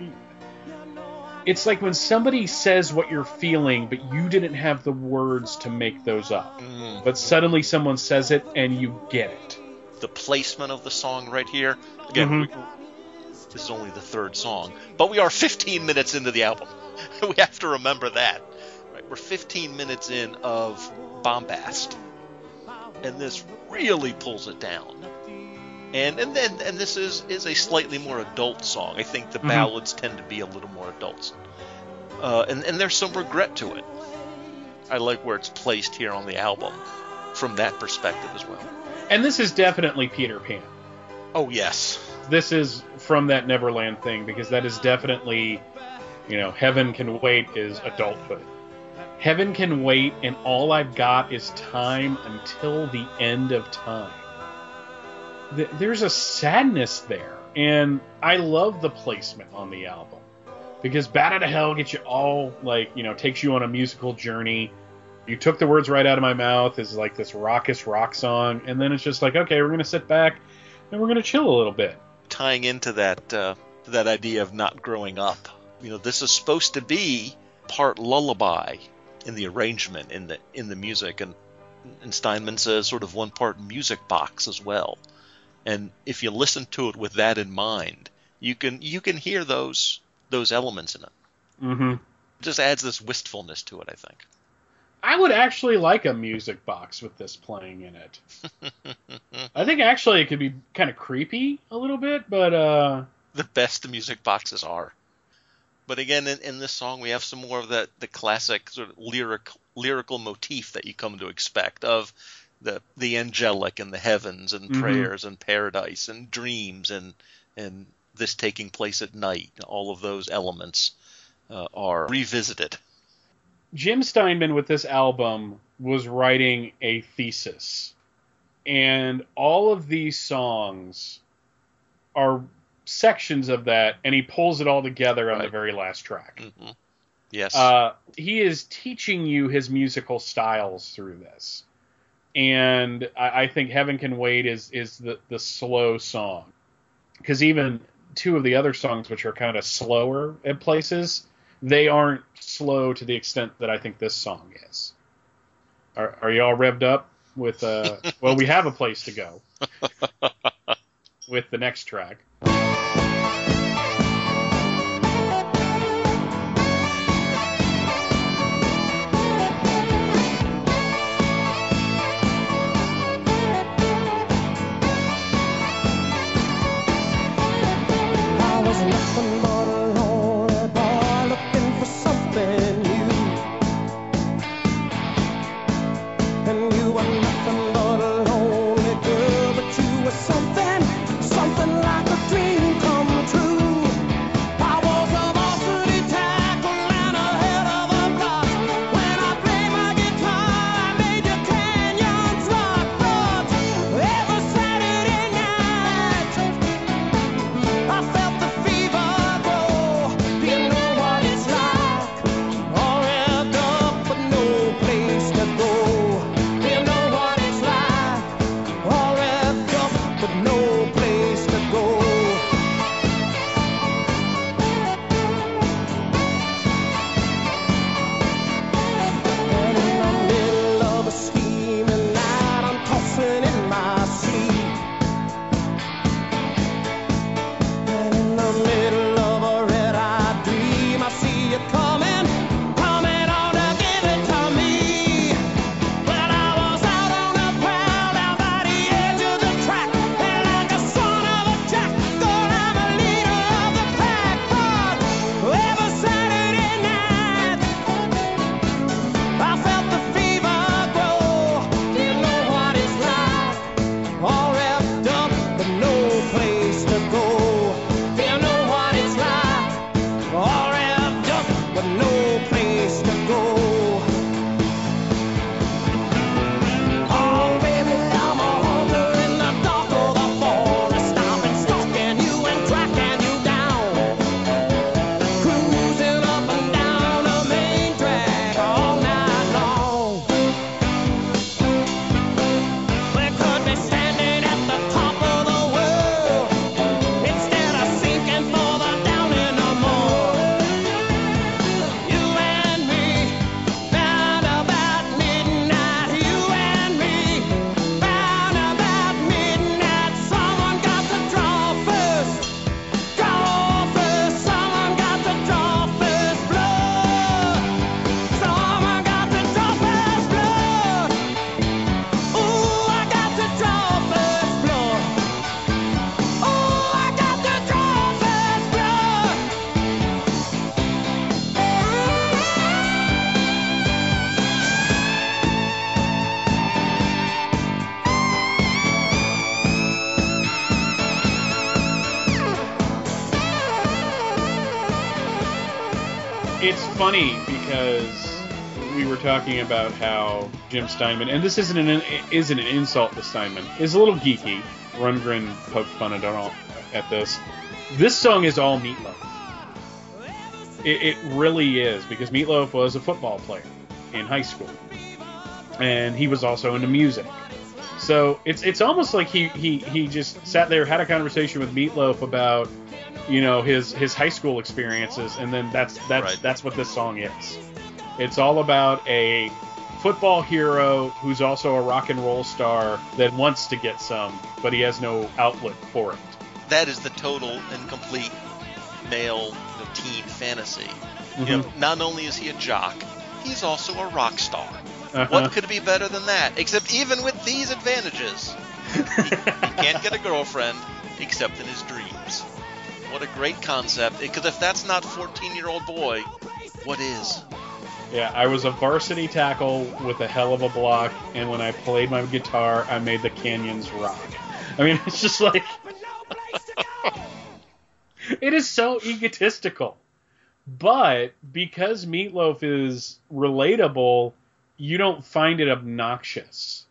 it's like when somebody says what you're feeling, but you didn't have the words to make those up. Mm. But suddenly someone says it and you get it. The placement of the song right here. Again, mm-hmm. we, this is only the third song, but we are fifteen minutes into the album. We have to remember that. Right. we're fifteen minutes in of bombast, and this really pulls it down. And and then and this is, is a slightly more adult song. I think the mm-hmm. ballads tend to be a little more adult, uh, and and there's some regret to it. I like where it's placed here on the album from that perspective as well. And this is definitely Peter Pan. Oh yes, this is from that Neverland thing, because that is definitely, you know, Heaven Can Wait is adulthood. Heaven Can Wait and All I've Got Is Time Until the End of Time. There's a sadness there, and I love the placement on the album, because Bat Out of Hell gets you all, like, you know, takes you on a musical journey. You took the words right out of my mouth is like this raucous rock song, and then it's just like, okay, we're gonna sit back and we're gonna chill a little bit, tying into that uh, that idea of not growing up. You know, this is supposed to be part lullaby in the arrangement, in the in the music, and and Steinman's a sort of one part music box as well. And if you listen to it with that in mind, you can you can hear those those elements in it. Mm-hmm. It just adds this wistfulness to it, I think. I would actually like a music box with this playing in it. I think actually it could be kind of creepy a little bit, but... Uh... The best the music boxes are. But again, in, in this song, we have some more of that the classic sort of lyric, lyrical motif that you come to expect of... The, the angelic and the heavens and mm-hmm. prayers and paradise and dreams and and this taking place at night. All of those elements uh, are revisited. Jim Steinman with this album was writing a thesis, and all of these songs are sections of that, and he pulls it all together right. on the very last track. Mm-hmm. Yes. Uh, he is teaching you his musical styles through this. And I think Heaven Can Wait is, is the, the slow song. Because even two of the other songs, which are kind of slower at places, they aren't slow to the extent that I think this song is. Are, are you all revved up with, uh, well, we have a place to go with the next track. Something like a dream. it's funny because we were talking about how Jim Steinman, and this isn't an isn't an insult to Steinman, is a little geeky. Rundgren poked fun at all at this. This song is all Meatloaf. It, it really is, because Meatloaf was a football player in high school, and he was also into music. So it's it's almost like he, he, he just sat there, had a conversation with Meatloaf about, you know, his, his high school experiences, and then that's that's right. that's what this song is. It's all about a football hero who's also a rock and roll star that wants to get some, but he has no outlet for it. That is the total and complete male teen fantasy. Mm-hmm. You know, not only is he a jock, he's also a rock star. Uh-huh. What could be better than that? Except even with these advantages, he, he can't get a girlfriend except in his dreams. What a great concept. Because if that's not fourteen-year-old boy, what is? Yeah, I was a varsity tackle with a hell of a block, and when I played my guitar, I made the canyons rock. I mean, it's just like... It is so egotistical. But because Meatloaf is relatable, you don't find it obnoxious.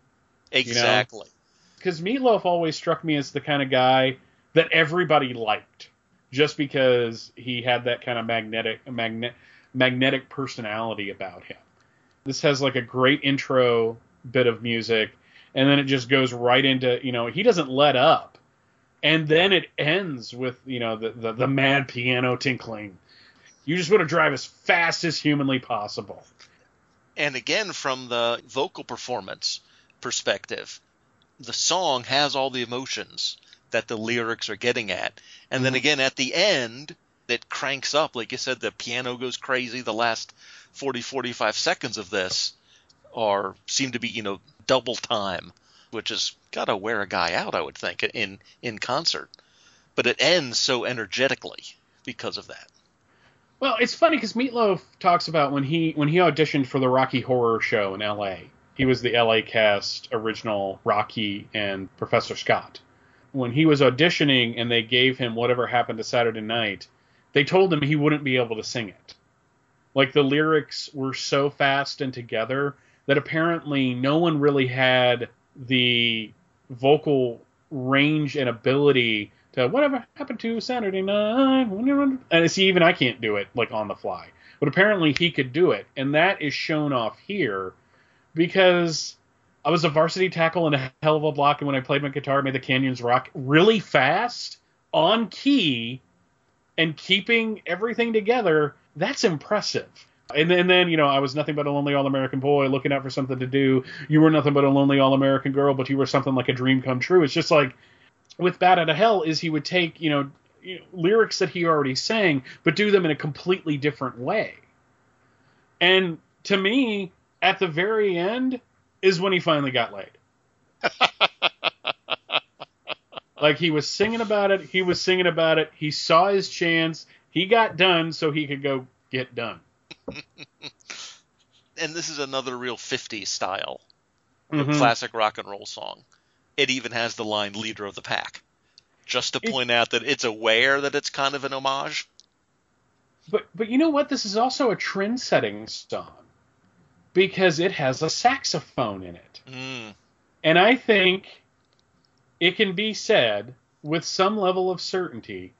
Exactly. Because you know? Meatloaf always struck me as the kind of guy that everybody liked, just because he had that kind of magnetic magne- magnetic personality about him. This has like a great intro bit of music, and then it just goes right into, you know, he doesn't let up. And then it ends with, you know, the, the, the mad piano tinkling. You just want to drive as fast as humanly possible. And again, from the vocal performance perspective, the song has all the emotions that the lyrics are getting at. And then again, at the end, it cranks up. Like you said, the piano goes crazy. The last forty, forty-five seconds of this are seem to be, you know, double time, which has got to wear a guy out, I would think, in, in concert. But it ends so energetically because of that. Well, it's funny because Meatloaf talks about when he when he auditioned for the Rocky Horror Show in L A. He was the L A cast original Rocky and Professor Scott. When he was auditioning and they gave him Whatever Happened to Saturday Night, they told him he wouldn't be able to sing it. Like, the lyrics were so fast and together that apparently no one really had the vocal range and ability to whatever happened to Saturday night when you're under, and see, even I can't do it like on the fly, but apparently he could do it. And that is shown off here because I was a varsity tackle and a hell of a block. And when I played my guitar, I made the canyons rock really fast on key and keeping everything together. That's impressive. And then, and then, you know, I was nothing but a lonely all-American boy looking out for something to do. You were nothing but a lonely all-American girl, but you were something like a dream come true. It's just like with Bat Out of Hell is he would take, you know, you know, lyrics that he already sang, but do them in a completely different way. And to me, at the very end is when he finally got laid. Like he was singing about it. He was singing about it. He saw his chance. He got done so he could go get done. And this is another real fifties style, mm-hmm. classic rock and roll song. It even has the line "leader of the pack," just to it, point out that it's aware that it's kind of an homage. But but you know what? This is also a trend-setting song because it has a saxophone in it, mm. and I think it can be said with some level of certainty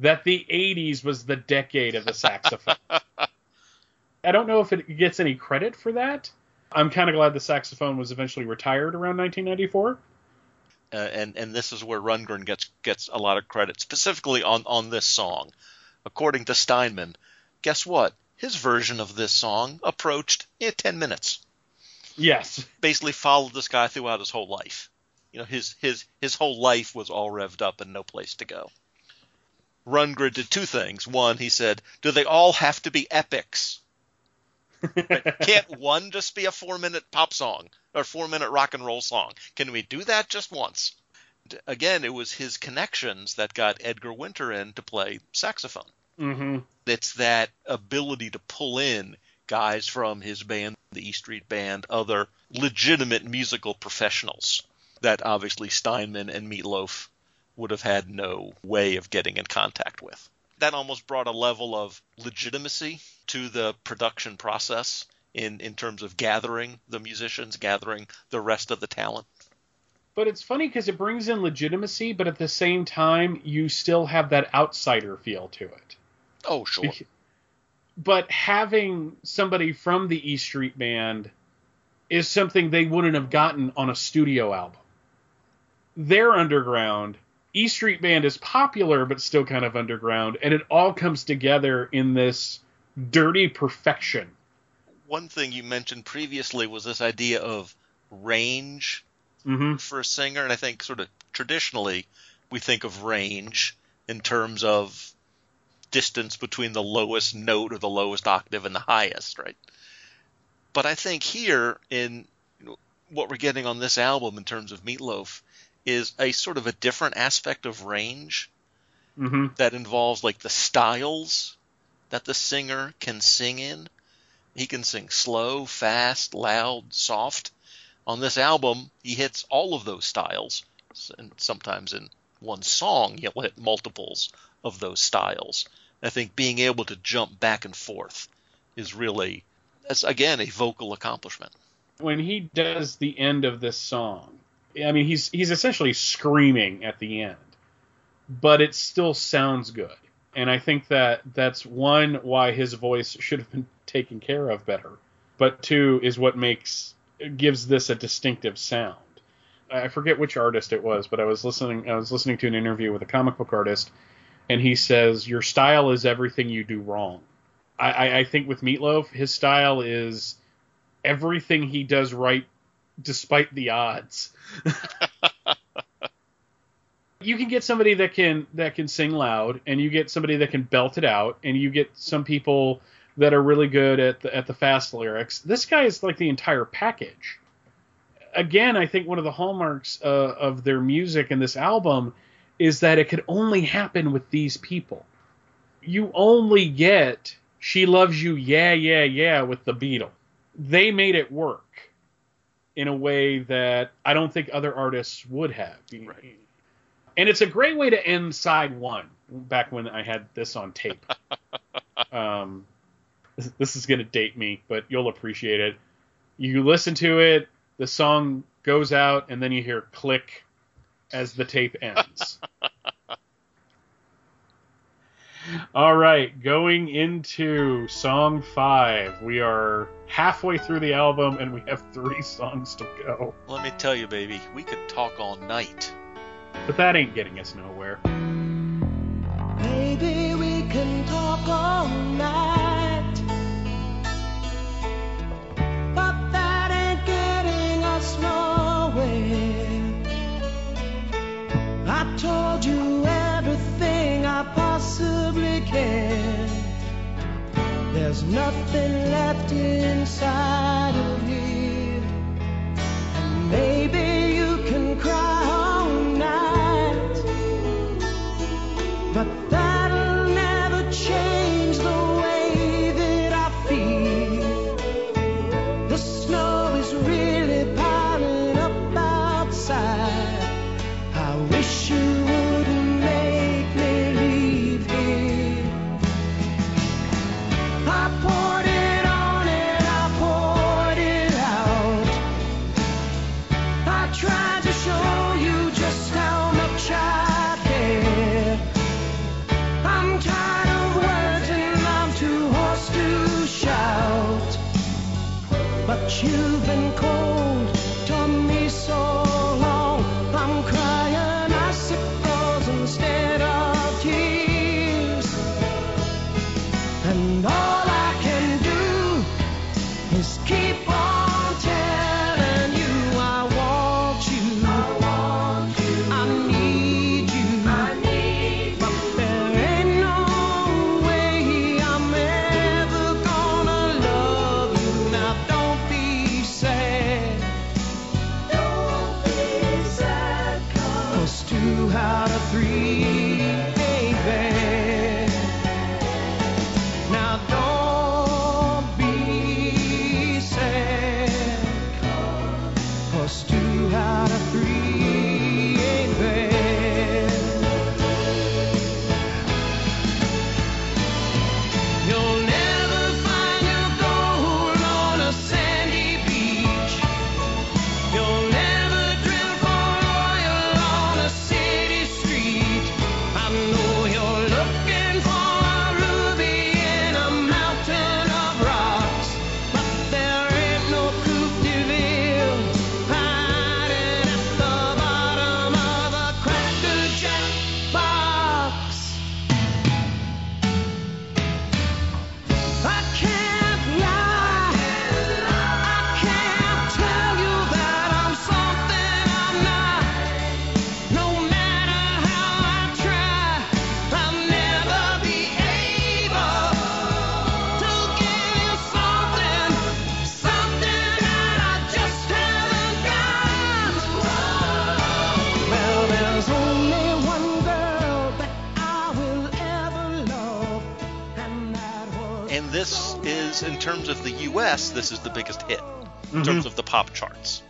that the eighties was the decade of the saxophone. I don't know if it gets any credit for that. I'm kind of glad the saxophone was eventually retired around nineteen ninety-four. Uh, and, and this is where Rundgren gets gets a lot of credit, specifically on, on this song. According to Steinman, guess what? His version of this song approached yeah, ten minutes. Yes. Basically followed this guy throughout his whole life. You know, his, his, his whole life was all revved up and no place to go. Rundgren did two things. One, he said, do they all have to be epics? But can't one just be a four-minute pop song or four-minute rock and roll song? Can we do that just once? Again, it was his connections that got Edgar Winter in to play saxophone. Mm-hmm. It's that ability to pull in guys from his band, the E Street Band, other legitimate musical professionals that obviously Steinman and Meatloaf would have had no way of getting in contact with. that almost brought a level of legitimacy to the production process in, in terms of gathering the musicians, gathering the rest of the talent. But it's funny because it brings in legitimacy, but at the same time, you still have that outsider feel to it. Oh, sure. Be- but having somebody from the E Street Band is something they wouldn't have gotten on a studio album. They're underground. E Street Band is popular, but still kind of underground. And it all comes together in this dirty perfection. One thing you mentioned previously was this idea of range mm-hmm. for a singer. And I think sort of traditionally we think of range in terms of distance between the lowest note or the lowest octave and the highest, right? But I think here in what we're getting on this album in terms of Meatloaf is a sort of a different aspect of range mm-hmm. that involves like the styles that the singer can sing in. He can sing slow, fast, loud, soft. On this album, he hits all of those styles. And sometimes in one song, he'll hit multiples of those styles. I think being able to jump back and forth is really, that's again, a vocal accomplishment. When he does the end of this song, I mean, he's he's essentially screaming at the end, but it still sounds good. And I think that that's one, why his voice should have been taken care of better, but two is what makes gives this a distinctive sound. I forget which artist it was, but I was listening I was listening to an interview with a comic book artist, and he says, your style is everything you do wrong. I, I, I think with Meatloaf, his style is everything he does right despite the odds. You can get somebody that can that can sing loud, and you get somebody that can belt it out, and you get some people that are really good at the, at the fast lyrics. This guy is like the entire package. Again, I think one of the hallmarks uh, of their music in this album is that it could only happen with these people. You only get She Loves You, Yeah, Yeah, Yeah with the Beatles. They made it work in a way that I don't think other artists would have. Right. And it's a great way to end side one, back when I had this on tape. um, this, this is going to date me, but you'll appreciate it. You listen to it, the song goes out, and then you hear click as the tape ends. All right, going into song five. We are halfway through the album, and we have three songs to go. Let me tell you, baby, we could talk all night. But that ain't getting us nowhere. Baby, we can talk all night, but that ain't getting us nowhere. I told you everything I possibly can. There's nothing left inside of me. And maybe you can cry all night, but that'll never change the way that I feel. The snow is really piling up outside. I wish you wouldn't make me leave here. I poured it on and I poured it out. I tried to show you just how much I care. I'm tired of words and I'm too hoarse to shout. But you've been cold to me so long. I'm crying icicles instead of tears. And all I can do is keep on telling you I want you. I want you. I need you. I need you. But there ain't no way I'm ever gonna love you. Now don't be sad. this is, in terms of the U S, this is the biggest hit in mm-hmm. terms of the pop charts.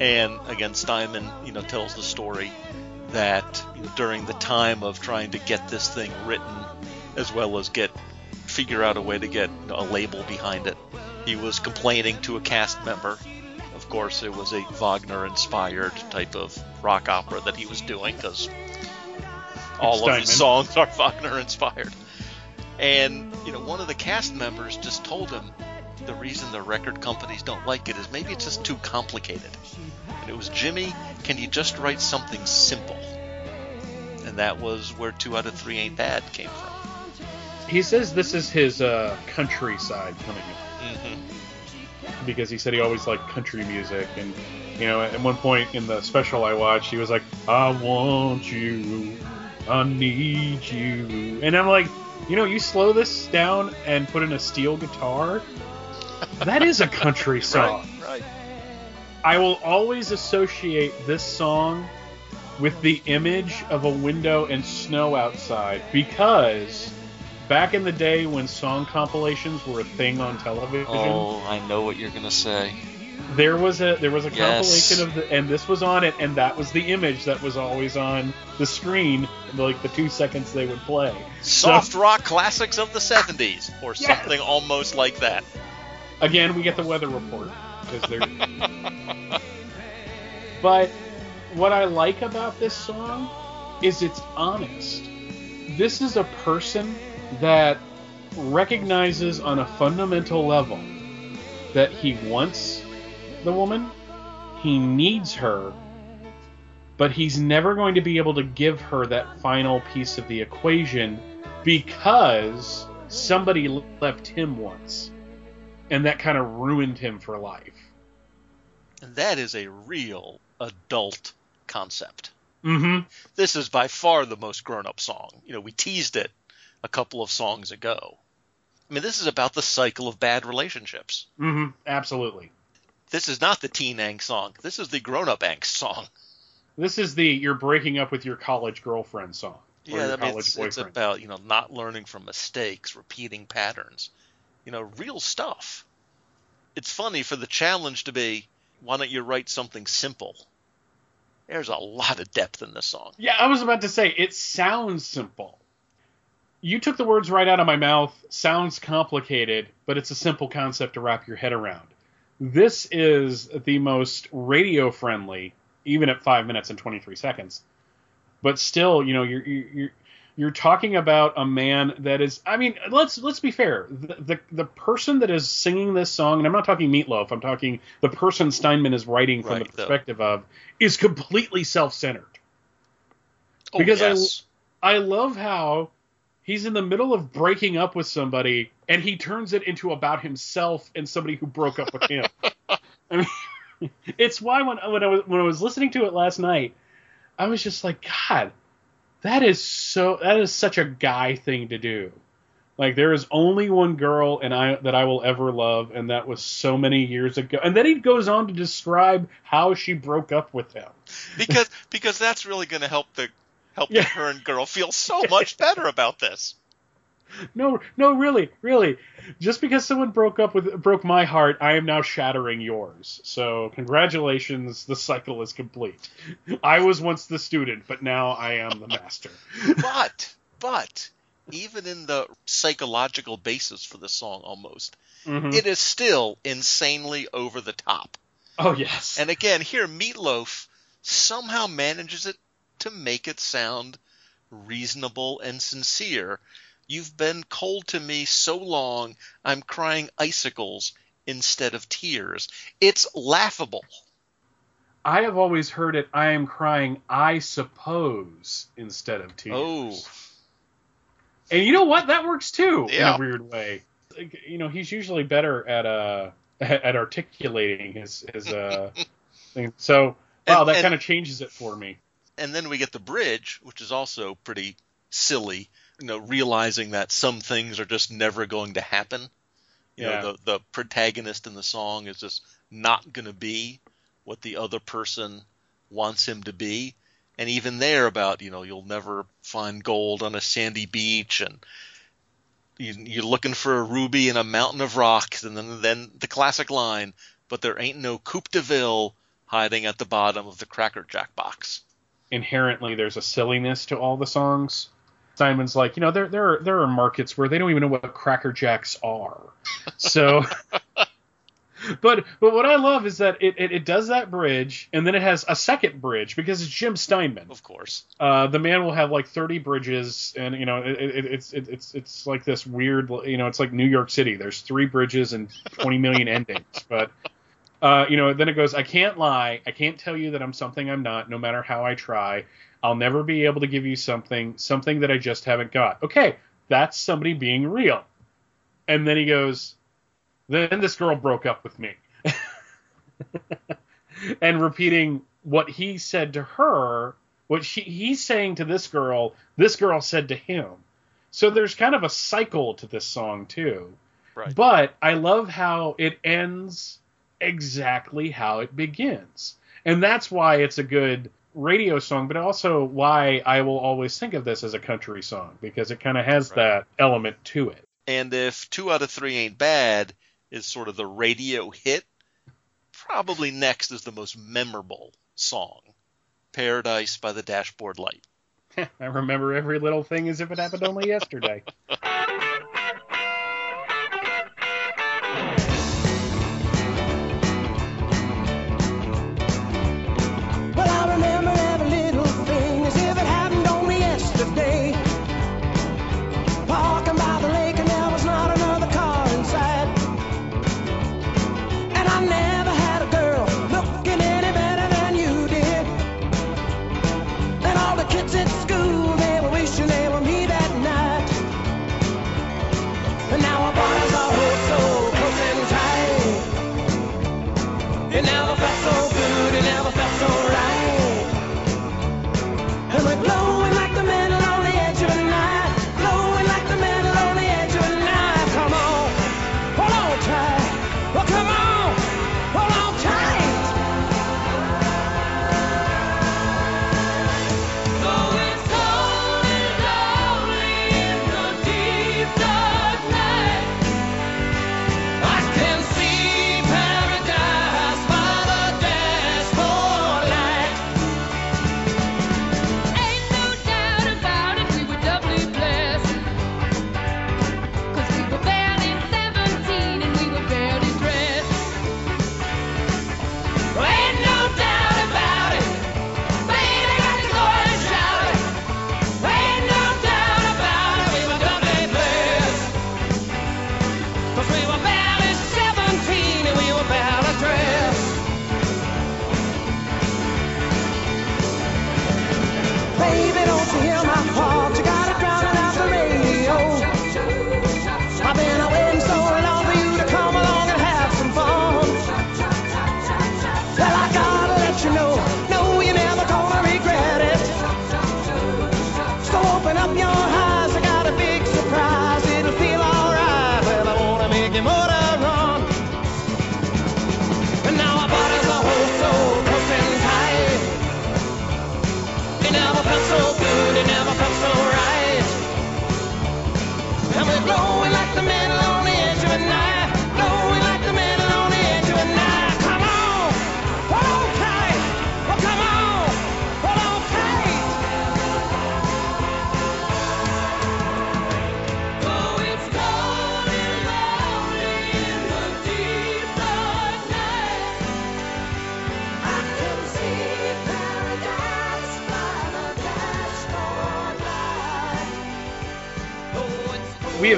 And again, Steinman, you know, tells the story that during the time of trying to get this thing written, as well as get figure out a way to get a label behind it, he was complaining to a cast member. Of course, it was a Wagner-inspired type of rock opera that he was doing, because all Steinman. of his songs are Wagner-inspired. And, you know, one of the cast members just told him the reason the record companies don't like it is maybe it's just too complicated. And it was, Jimmy, can you just write something simple? And that was where Two Out of Three Ain't Bad came from. He says this is his uh, countryside coming up. Mm-hmm. Because he said he always liked country music. And, you know, at one point in the special I watched, he was like, I want you, I need you. And I'm like, you know, you slow this down and put in a steel guitar, that is a country song. Right, right. I will always associate this song with the image of a window and snow outside, because back in the day when song compilations were a thing on television. Oh, I know what you're gonna say. There was a there was a yes. compilation of the, and this was on it, and that was the image that was always on the screen, like the two seconds they would play. Soft so, rock classics of the seventies, or yes. something almost like that. Again, we get the weather report. But what I like about this song is it's honest. This is a person that recognizes on a fundamental level that he wants the woman, he needs her, but he's never going to be able to give her that final piece of the equation because somebody left him once, and that kind of ruined him for life. And that is a real adult concept. Mm-hmm. This is by far the most grown-up song. You know, we teased it a couple of songs ago. I mean, this is about the cycle of bad relationships. Mm-hmm. Absolutely. This is not the teen angst song. This is the grown-up angst song. This is the you're breaking up with your college girlfriend song. Yeah, your I mean, it's, it's about, you know, not learning from mistakes, repeating patterns. You know, real stuff. It's funny for the challenge to be, why don't you write something simple? There's a lot of depth in this song. Yeah, I was about to say, it sounds simple. You took the words right out of my mouth. Sounds complicated, but it's a simple concept to wrap your head around. This is the most radio-friendly, even at five minutes and twenty-three seconds. But still, you know, you're... you're You're talking about a man that is, I mean, let's let's be fair. The, the the person that is singing this song, and I'm not talking Meatloaf, I'm talking the person Steinman is writing from right, the perspective though. of, is completely self-centered. Oh, because yes. I, I love how he's in the middle of breaking up with somebody, and he turns it into about himself and somebody who broke up with him. I mean, it's why when, when, I was, when I was listening to it last night, I was just like, God... That is so. That is such a guy thing to do. Like, there is only one girl and I that I will ever love, and that was so many years ago. And then he goes on to describe how she broke up with him. Because because that's really going to help the help yeah. the current girl feel so much better about this. No, no, really, really. Just because someone broke up with broke my heart, I am now shattering yours. So congratulations, the cycle is complete. I was once the student, but now I am the master. But, but, even in the psychological basis for the song almost, mm-hmm. it is still insanely over the top. Oh, yes. And again, here Meatloaf somehow manages it to make it sound reasonable and sincere. You've been cold to me so long, I'm crying icicles instead of tears. It's laughable. I have always heard it, I am crying, I suppose, instead of tears. Oh. And you know what? That works too, yeah. in a weird way. You know, he's usually better at uh, at articulating his, his uh, thing. So, wow, and, that kind of changes it for me. And then we get the bridge, which is also pretty silly. You know, realizing that some things are just never going to happen. You yeah. know, the, the protagonist in the song is just not going to be what the other person wants him to be. And even there about, you know, you'll never find gold on a sandy beach. And you, you're looking for a ruby in a mountain of rocks, and then, then the classic line, but there ain't no Coupe de Ville hiding at the bottom of the Cracker Jack box. Inherently, there's a silliness to all the songs. Simon's like, you know, there there are, there are markets where they don't even know what Cracker Jacks are. So, but but what I love is that it, it it does that bridge, and then it has a second bridge because it's Jim Steinman. Of course, uh, the man will have like thirty bridges, and you know, it, it, it's it, it's it's like this weird, you know, it's like New York City. There's three bridges and twenty million endings, but. Uh, you know, then it goes, I can't lie. I can't tell you that I'm something I'm not, no matter how I try. I'll never be able to give you something, something that I just haven't got. Okay, that's somebody being real. And then he goes, then this girl broke up with me. And repeating what he said to her, what she, he's saying to this girl, this girl said to him. So there's kind of a cycle to this song, too. Right. But I love how it ends exactly how it begins, and that's why it's a good radio song, but also why I will always think of this as a country song, because it kind of has right. that element to it. And if two out of three ain't bad is sort of the radio hit, probably next is the most memorable song, Paradise by the Dashboard Light. I remember every little thing as if it happened only yesterday.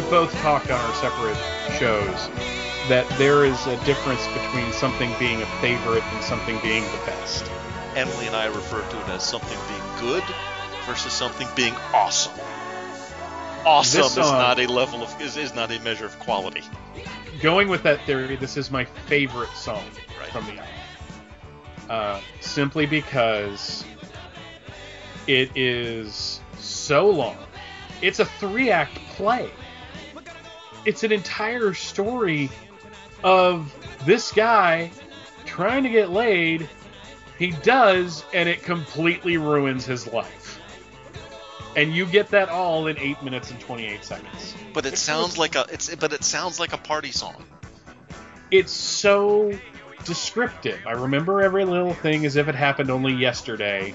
Both talked on our separate shows that there is a difference between something being a favorite and something being the best. Emily and I refer to it as something being good versus something being awesome. Awesome song, is not a level of is, is not a measure of quality. Going with that theory, this is my favorite song right. from the album, uh, simply because it is so long. It's a three-act play. It's an entire story of this guy trying to get laid. He does, and it completely ruins his life. And you get that all in eight minutes and twenty-eight seconds. But it it's sounds just, like a it's but it sounds like a party song. It's so descriptive. I remember every little thing as if it happened only yesterday.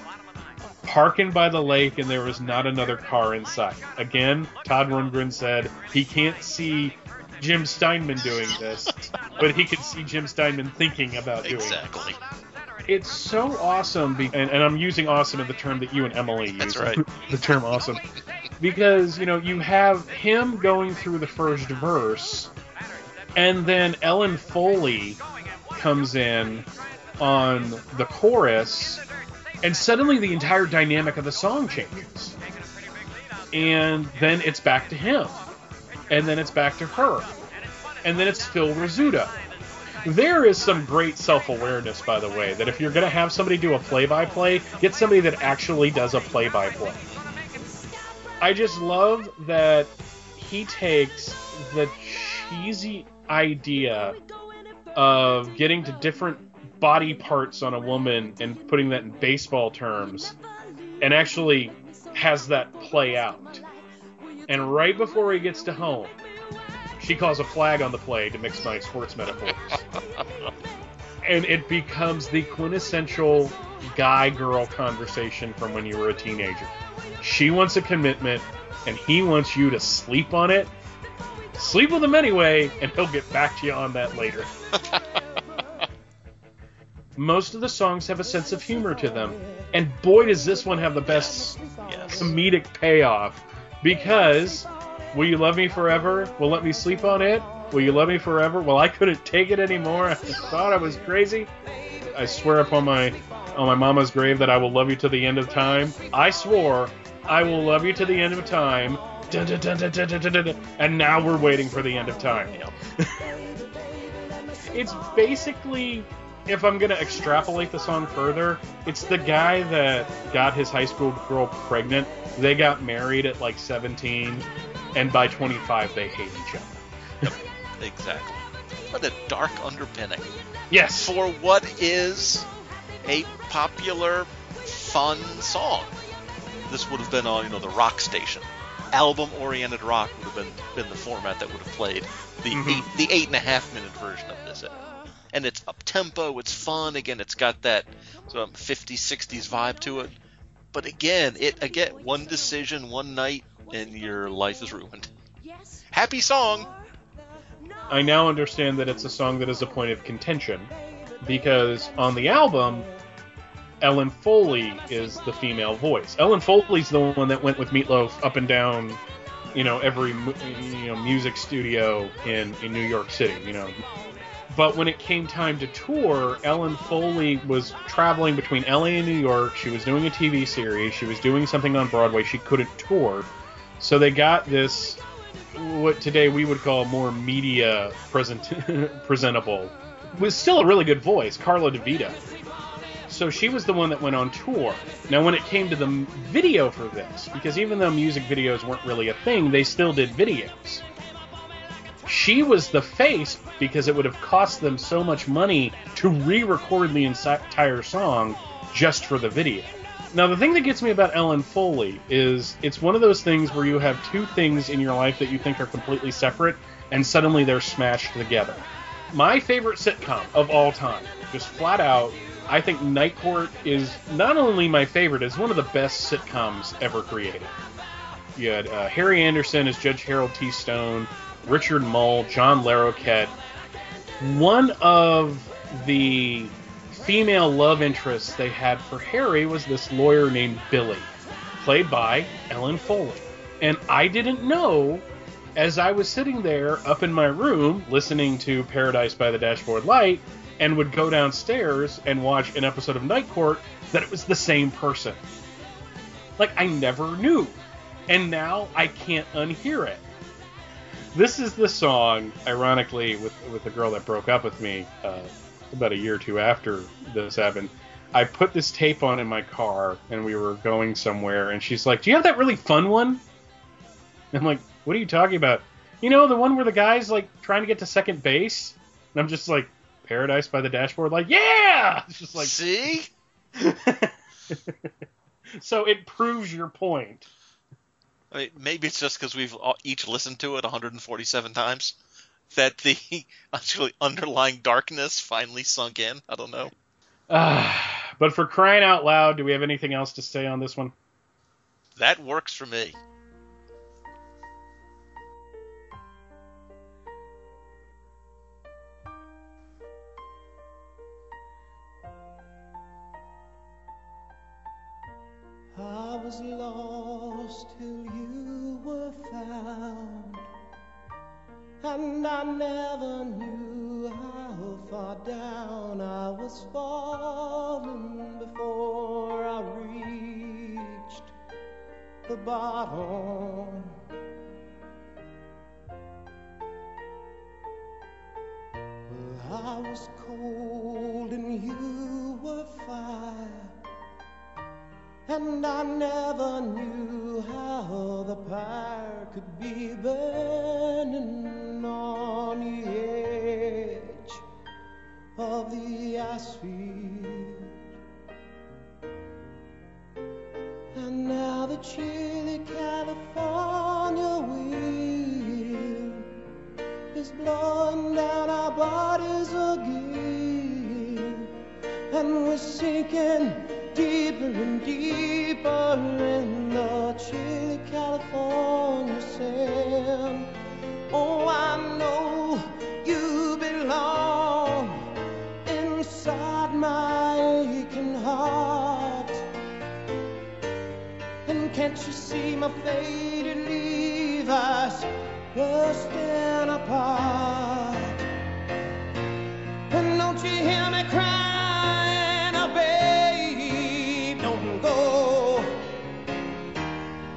Parking by the lake and there was not another car in sight. Again, Todd Rundgren said he can't see Jim Steinman doing this, but he could see Jim Steinman thinking about doing it. Exactly. It's so awesome, be- and, and I'm using awesome in the term that you and Emily use. That's right. The term awesome. Because, you know, you have him going through the first verse, and then Ellen Foley comes in on the chorus, and suddenly the entire dynamic of the song changes. And then it's back to him. And then it's back to her. And then it's Phil Rizzuto. There is some great self-awareness, by the way, that if you're going to have somebody do a play-by-play, get somebody that actually does a play-by-play. I just love that he takes the cheesy idea of getting to different body parts on a woman and putting that in baseball terms and actually has that play out. And right before he gets to home, she calls a flag on the play, to mix my sports metaphors. And it becomes the quintessential guy-girl conversation from when you were a teenager. She wants a commitment, and he wants you to sleep on it. Sleep with him anyway, and he'll get back to you on that later. Most of the songs have a sense of humor to them. And boy, does this one have the best yes. comedic payoff. Because... will you love me forever? Will let me sleep on it? Will you love me forever? Well, I couldn't take it anymore. I thought I was crazy. I swear upon my on my mama's grave that I will love you to the end of time. I swore I will love you to the end of time. Dun, dun, dun, dun, dun, dun, dun, dun. And now we're waiting for the end of time. It's basically, if I'm going to extrapolate the song further, it's the guy that got his high school girl pregnant. They got married at like seventeen. And by twenty-five, they hate each other. Yep, exactly. What a dark underpinning. Yes. For what is a popular, fun song. This would have been on, you know, the rock station. Album-oriented rock would have been, been the format that would have played the mm-hmm. eight, the eight and a half minute version of this. And it's up tempo. It's fun. Again, it's got that um, fifties, sixties vibe to it. But again, it again one decision, one night. And your life is ruined. Happy song! I now understand that it's a song that is a point of contention, because on the album, Ellen Foley is the female voice. Ellen Foley's the one that went with Meatloaf up and down, you know, every you know music studio in, in New York City, you know. But when it came time to tour, Ellen Foley was traveling between L A and New York. She was doing a T V series. She was doing something on Broadway. She couldn't tour. So they got this, what today we would call more media present, presentable, was still a really good voice, Carla DeVito. So she was the one that went on tour. Now, when it came to the video for this, because even though music videos weren't really a thing, they still did videos. She was the face because it would have cost them so much money to re-record the entire song just for the video. Now, the thing that gets me about Ellen Foley is it's one of those things where you have two things in your life that you think are completely separate, and suddenly they're smashed together. My favorite sitcom of all time, just flat out, I think Night Court is not only my favorite, it's one of the best sitcoms ever created. You had uh, Harry Anderson as Judge Harold T. Stone, Richard Mull, John Larroquette. One of the female love interests they had for Harry was this lawyer named Billy, played by Ellen Foley. And I didn't know, as I was sitting there up in my room listening to Paradise by the Dashboard Light and would go downstairs and watch an episode of Night Court, that it was the same person. Like, I never knew. And now I can't unhear it. This is the song, ironically, with with the girl that broke up with me, uh, about a year or two after this happened. I put this tape on in my car, and we were going somewhere, and she's like, "Do you have that really fun one?" And I'm like, "What are you talking about?" "You know, the one where the guy's, like, trying to get to second base?" And I'm just like, "Paradise by the Dashboard," like, yeah! It's just like... See? So it proves your point. I mean, maybe it's just because we've each listened to it one hundred forty-seven times that the actually underlying darkness finally sunk in. I don't know. Uh, but for crying out loud, do we have anything else to say on this one? That works for me. I was lost till you were found, and I never knew how far down I was falling before I reached the bottom. I was cold and you were fire, and I never knew how the pyre could be burning on the edge of the icefield. And now the chilly California wind is blowing down our bodies again, and we're sinking deeper and deeper in the chilly California sand. Oh, I know you belong inside my aching heart. And can't you see my faded Levi's bursting apart? And don't you hear me crying, oh baby?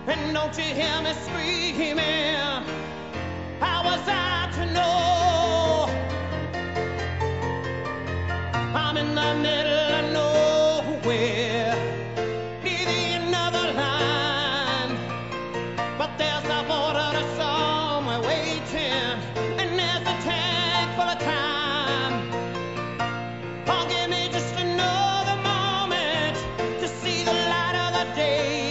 And don't you hear me screaming, how was I to know? I'm in the middle of nowhere, needing another line, but there's a border to somewhere waiting, and there's a tank full of time. Oh, give me just another moment to see the light of the day.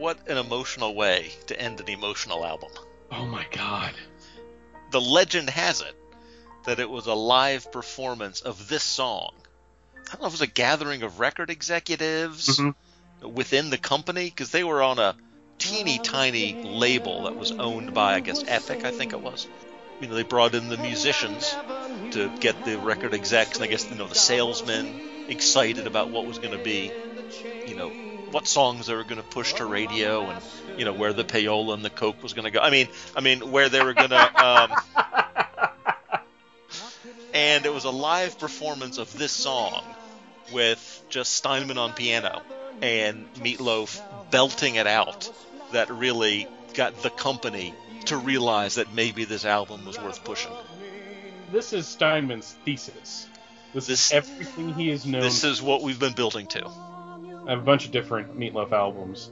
What an emotional way to end an emotional album. Oh my God. The legend has it that it was a live performance of this song. I don't know if it was a gathering of record executives mm-hmm. within the company, because they were on a teeny tiny label that was owned by, I guess, Epic, I think it was. You know, they brought in the musicians to get the record execs and I guess, you know, the salesmen excited about what was going to be, you know, what songs they were going to push to radio, and you know where the payola and the coke was going to go. I mean, I mean where they were going to. Um, and it was a live performance of this song with just Steinman on piano and Meatloaf belting it out that really got the company to realize that maybe this album was worth pushing. This is Steinman's thesis. This, this is everything he is known. This is what we've been building to. I have a bunch of different Meatloaf albums.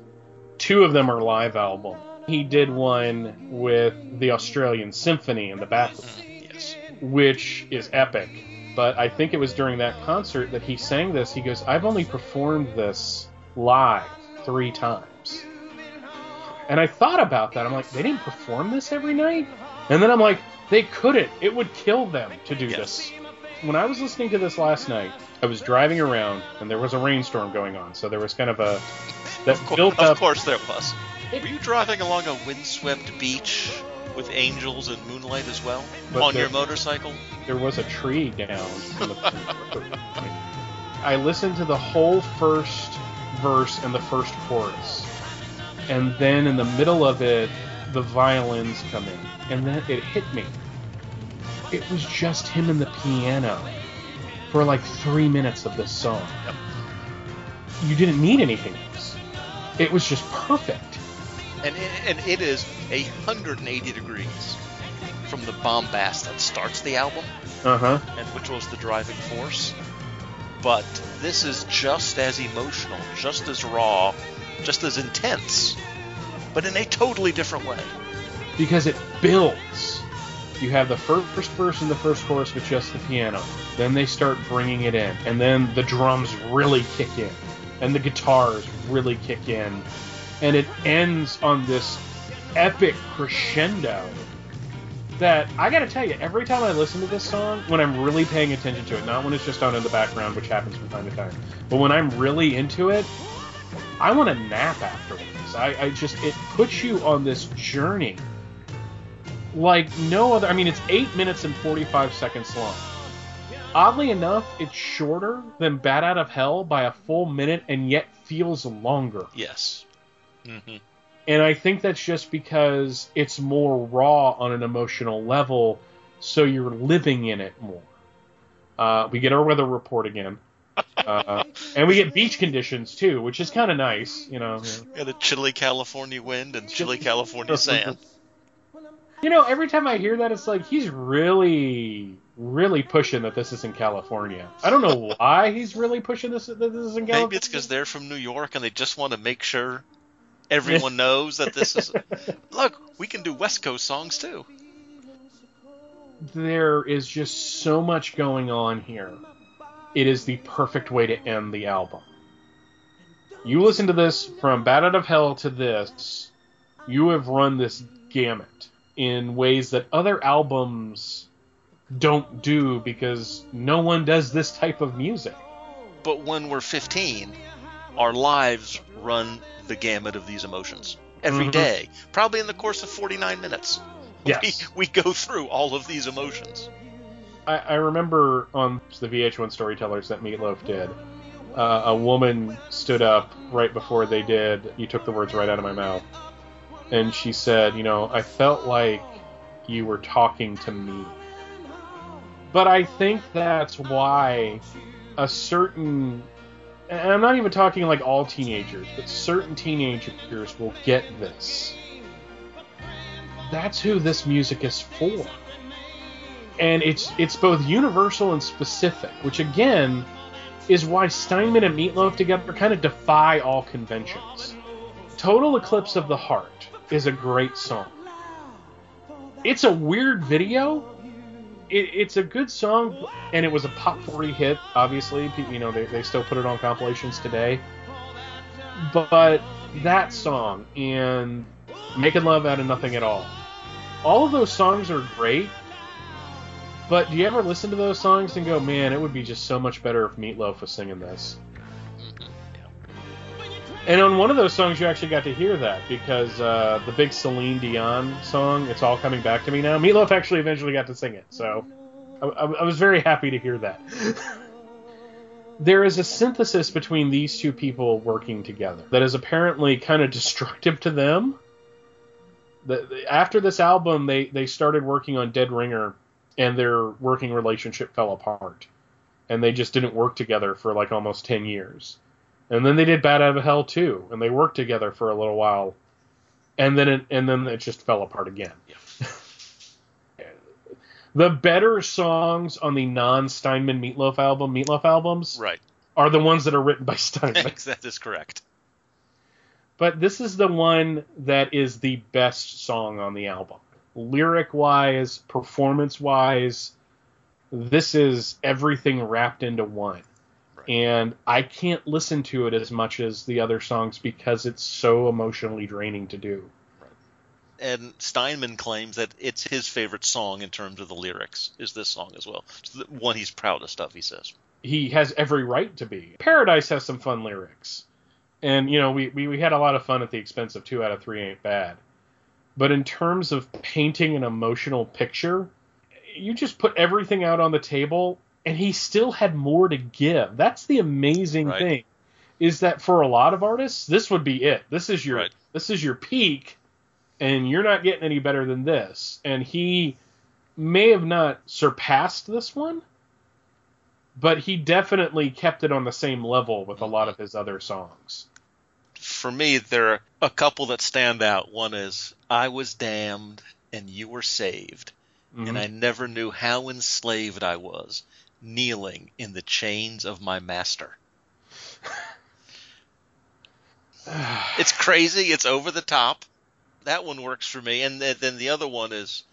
Two of them are live albums. He did one with the Australian Symphony in the bathroom, yes. which is epic. But I think it was during that concert that he sang this. He goes, I've only performed this live three times. And I thought about that. I'm like, they didn't perform this every night? And then I'm like, they couldn't. It would kill them to do yes. this. When I was listening to this last night, I was driving around, and there was a rainstorm going on, so there was kind of a... That of, course, built up. Of course there was. Were you driving along a windswept beach with angels and moonlight as well, but on there, your motorcycle. There was a tree down. In the, I listened to the whole first verse and the first chorus, and then in the middle of it, the violins come in, and then it hit me. It was just him and the piano for like three minutes of this song. Yep. You didn't need anything else. It was just perfect. And it, and it is one hundred eighty degrees from the bombast that starts the album, uh-huh. and which was the driving force. But this is just as emotional, just as raw, just as intense, but in a totally different way. Because it builds. You have the first verse and the first chorus with just the piano. Then they start bringing it in, and then the drums really kick in, and the guitars really kick in, and it ends on this epic crescendo that, I gotta tell you, every time I listen to this song, when I'm really paying attention to it, not when it's just on in the background, which happens from time to time, but when I'm really into it, I want to nap afterwards. I, I just, it puts you on this journey like no other. I mean, it's eight minutes and forty-five seconds long. Oddly enough, it's shorter than Bat Out of Hell by a full minute, and yet feels longer. Yes. Mm-hmm. And I think that's just because it's more raw on an emotional level, so you're living in it more. Uh, we get our weather report again. Uh, and we get beach conditions, too, which is kind of nice. You know, yeah, the chilly California wind and chilly California sand. You know, every time I hear that, it's like, he's really, really pushing that this is in California. I don't know why he's really pushing this, that this is in California. Maybe it's because they're from New York and they just want to make sure everyone knows that this is... Look, we can do West Coast songs, too. There is just so much going on here. It is the perfect way to end the album. You listen to this from Bat Out of Hell to this, you have run this gamut in ways that other albums don't do, because no one does this type of music. But when we're fifteen, our lives run the gamut of these emotions every mm-hmm. day, probably in the course of forty-nine minutes. Yes. We, we go through all of these emotions. I, I remember on the V H one Storytellers that Meatloaf did, uh, a woman stood up right before they did You Took the Words Right Out of My Mouth. And she said, you know, I felt like you were talking to me. But I think that's why a certain, and I'm not even talking like all teenagers, but certain teenagers will get this. That's who this music is for. And it's it's both universal and specific, which again is why Steinman and Meatloaf together kind of defy all conventions. Total Eclipse of the Heart is a great song. It's a weird video. It, it's a good song, and it was a Pop forty hit, obviously. You know, they, they still put it on compilations today. But that song and Making Love Out of Nothing at All, all of those songs are great, but do you ever listen to those songs and go, man, it would be just so much better if Meatloaf was singing this? And on one of those songs, you actually got to hear that, because uh, the big Celine Dion song, It's All Coming Back to Me Now, Meatloaf actually eventually got to sing it, so I, I was very happy to hear that. There is a synthesis between these two people working together that is apparently kind of destructive to them. The, the, after this album, they, they started working on Dead Ringer, and their working relationship fell apart, and they just didn't work together for like almost ten years. And then they did Bat Out of Hell too, and they worked together for a little while, and then it, and then it just fell apart again. Yeah. The better songs on the non-Steinman Meatloaf album, Meatloaf albums, right, are the ones that are written by Steinman. That is correct. But this is the one that is the best song on the album, lyric-wise, performance-wise. This is everything wrapped into one. And I can't listen to it as much as the other songs because it's so emotionally draining to do. Right. And Steinman claims that it's his favorite song in terms of the lyrics, is this song as well. It's the one he's proudest of, he says. He has every right to be. Paradise has some fun lyrics. And, you know, we, we, we had a lot of fun at the expense of Two Out of Three Ain't Bad. But in terms of painting an emotional picture, you just put everything out on the table, and he still had more to give. That's the amazing right. thing, is that for a lot of artists, this would be it. This is your right. this is your peak, and you're not getting any better than this. And he may have not surpassed this one, but he definitely kept it on the same level with a lot of his other songs. For me, there are a couple that stand out. One is, I was damned and you were saved, mm-hmm. and I never knew how enslaved I was, kneeling in the chains of my master. It's crazy. It's over the top. That one works for me. And then the other one is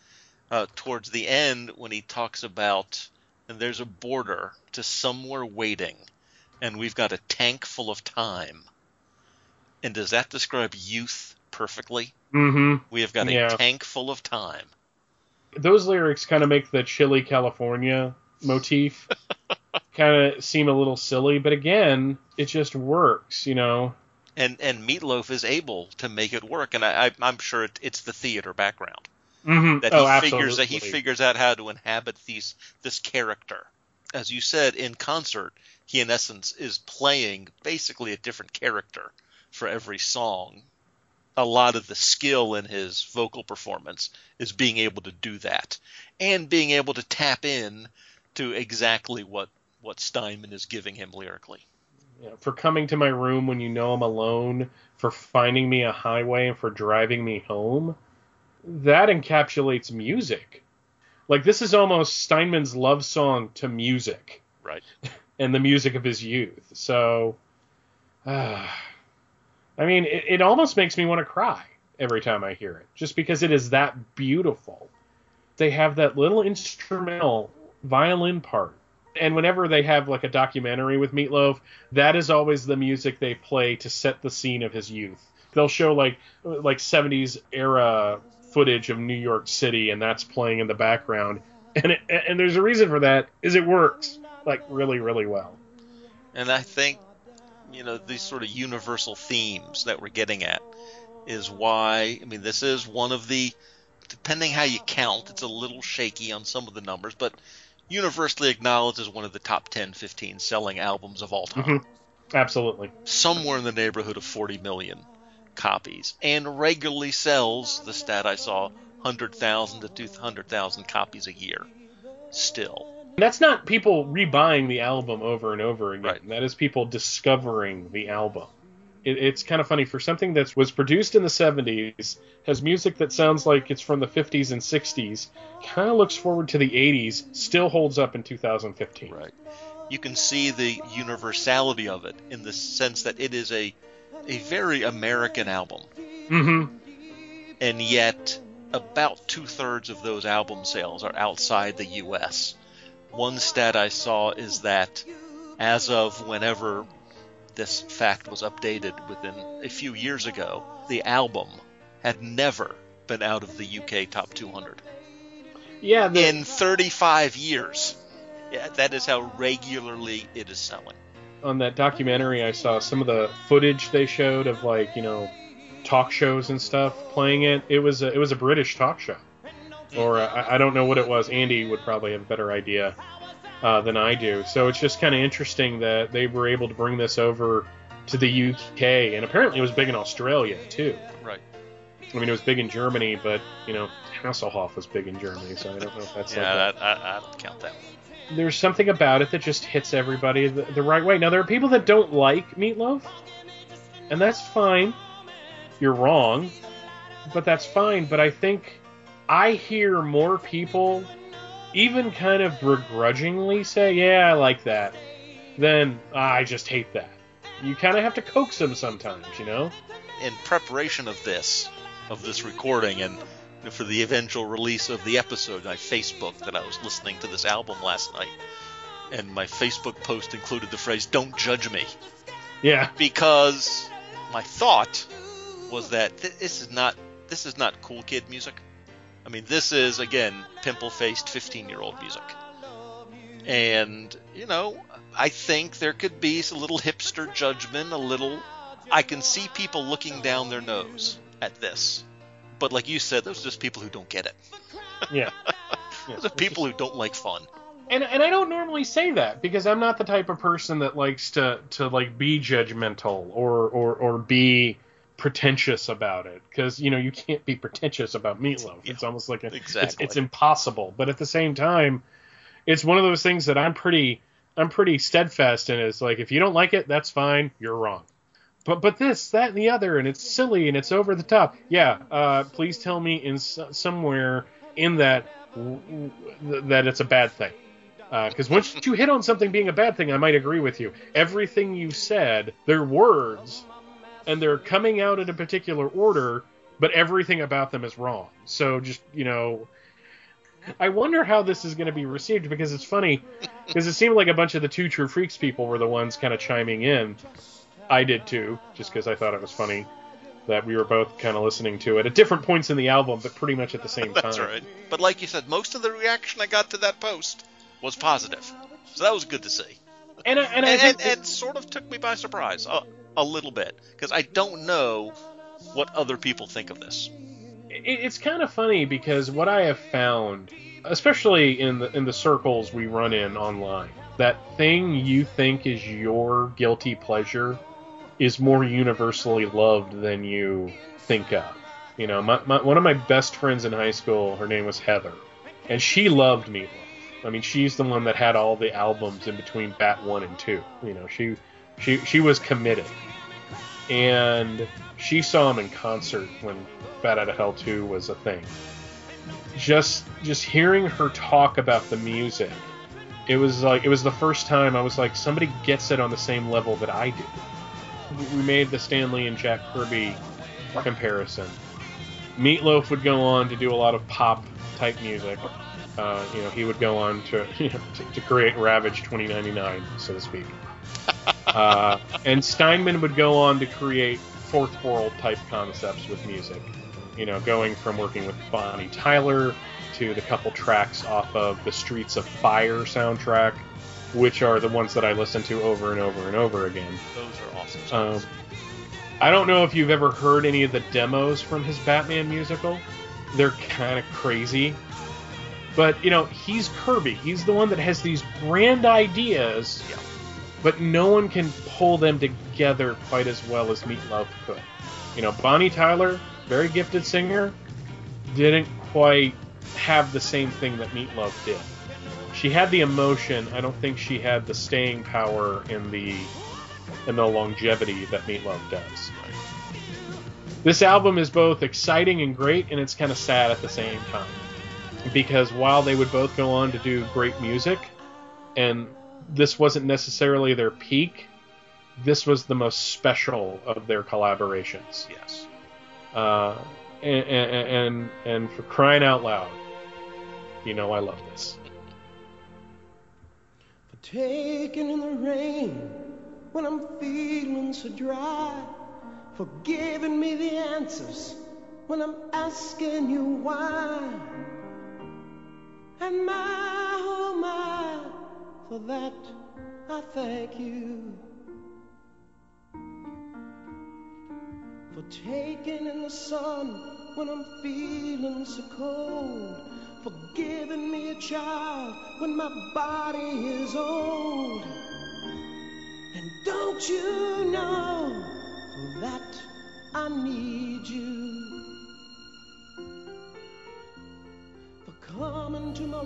uh, towards the end when he talks about, and there's a border to somewhere waiting, and we've got a tank full of time. And does that describe youth perfectly? Mm-hmm. We have got a yeah. tank full of time. Those lyrics kind of make the chilly California motif kind of seem a little silly, but again, it just works, you know. And and Meatloaf is able to make it work, and I, I, I'm sure it, it's the theater background mm-hmm. that he oh, figures that he figures out how to inhabit these this character. As you said, in concert, he in essence is playing basically a different character for every song. A lot of the skill in his vocal performance is being able to do that and being able to tap in to exactly what, what Steinman is giving him lyrically. Yeah, for coming to my room when you know I'm alone, for finding me a highway, and for driving me home. That encapsulates music. Like, this is almost Steinman's love song to music. Right. And the music of his youth. So, uh, I mean, it, it almost makes me want to cry every time I hear it, just because it is that beautiful. They have that little instrumental violin part. And whenever they have like a documentary with Meatloaf, that is always the music they play to set the scene of his youth. They'll show like like seventies era footage of New York City, and that's playing in the background. And it, and there's a reason for that, is it works like really, really well. And I think, you know, these sort of universal themes that we're getting at is why, I mean, this is one of the, depending how you count, it's a little shaky on some of the numbers, but universally acknowledged as one of the top ten, fifteen selling albums of all time. Mm-hmm. Absolutely. Somewhere in the neighborhood of forty million copies, and regularly sells, the stat I saw, one hundred thousand to two hundred thousand copies a year still. That's not people rebuying the album over and over again. Right. That is people discovering the album. It, it's kind of funny. For something that was produced in the seventies, has music that sounds like it's from the fifties and sixties, kind of looks forward to the eighties, still holds up in two thousand fifteen. Right. You can see the universality of it in the sense that it is a, a very American album. Mm-hmm. And yet, about two-thirds of those album sales are outside the U S One stat I saw is that as of whenever this fact was updated, within a few years ago, the album had never been out of the U K top two hundred. Yeah, the, in thirty-five years. Yeah, that is how regularly it is selling. On that documentary I saw, some of the footage they showed of, like, you know, talk shows and stuff playing it, it was a, it was a British talk show. Or uh, I don't know what it was. Andy would probably have a better idea uh, than I do. So it's just kind of interesting that they were able to bring this over to the U K. And apparently it was big in Australia, too. Right. I mean, it was big in Germany, but, you know, Hasselhoff was big in Germany. So I don't know if that's yeah, like that. Yeah, I, I don't count that one. There's something about it that just hits everybody the, the right way. Now, there are people that don't like Meatloaf, and that's fine. You're wrong, but that's fine. But I think I hear more people even kind of begrudgingly say, yeah, I like that, then ah, I just hate that. You kind of have to coax them sometimes, you know? In preparation of this, of this recording and for the eventual release of the episode, I Facebooked that I was listening to this album last night, and my Facebook post included the phrase, don't judge me. Yeah. Because my thought was that th- this is not this is not cool kid music. I mean, this is, again, pimple-faced fifteen-year-old music. And, you know, I think there could be a little hipster judgment, a little... I can see people looking down their nose at this But like you said, those are just people who don't get it. Yeah. Yeah. Those are people who don't like fun. And and I don't normally say that because I'm not the type of person that likes to, to like be judgmental or, or, or be pretentious about it. Because, you know, you can't be pretentious about Meatloaf. Yeah, it's almost like a, exactly. it's, it's impossible. But at the same time, it's one of those things that I'm pretty I'm pretty steadfast in. It's like, if you don't like it, that's fine. You're wrong. But but this, that, and the other, and it's silly, and it's over the top. Yeah, uh, please tell me in somewhere in that that it's a bad thing. Because uh, once you hit on something being a bad thing, I might agree with you. Everything you said, they're words, and they're coming out in a particular order, but everything about them is wrong. So just, you know, I wonder how this is going to be received, because it's funny, because it seemed like a bunch of the Two True Freaks people were the ones kind of chiming in. I did too, just because I thought it was funny that we were both kind of listening to it at different points in the album, but pretty much at the same That's time. That's right. But like you said, most of the reaction I got to that post was positive, so that was good to see. And I, and, I and, think and, it, and sort of took me by surprise a, a little bit, because I don't know what other people think of this. It, it's kind of funny because what I have found, especially in the in the circles we run in online, that thing you think is your guilty pleasure is more universally loved than you think of. You know, my, my, one of my best friends in high school, her name was Heather, and she loved Meatloaf. I mean, she's the one that had all the albums in between Bat One and Two. You know, she she she was committed, and she saw him in concert when Bat Out of Hell Two was a thing. Just just hearing her talk about the music, it was like it was the first time I was like, somebody gets it on the same level that I do. We made the Stan Lee and Jack Kirby comparison. Meatloaf would go on to do a lot of pop-type music. Uh, you know, he would go on to, you know, to, to create Ravage twenty ninety-nine, so to speak. Uh, and Steinman would go on to create fourth world-type concepts with music. You know, going from working with Bonnie Tyler to the couple tracks off of the Streets of Fire soundtrack, which are the ones that I listen to over and over and over again. Those are awesome songs. Um, I don't know if you've ever heard any of the demos from his Batman musical. They're kind of crazy. But, you know, he's Kirby. He's the one that has these grand ideas, yeah, but no one can pull them together quite as well as Meatloaf could. You know, Bonnie Tyler, very gifted singer, didn't quite have the same thing that Meatloaf did. She had the emotion. I don't think she had the staying power in the in the longevity that Meatloaf does. This album is both exciting and great, and it's kind of sad at the same time. Because while they would both go on to do great music, and this wasn't necessarily their peak, this was the most special of their collaborations. Yes. Uh, and, and, and for crying out loud, you know I love this. Taken in the rain when I'm feeling so dry, for giving me the answers when I'm asking you why, and my, oh my, for that I thank you, for taking in the sun when I'm feeling so cold, for giving me a child when my body is old. And don't you know for that I need you, for coming to my...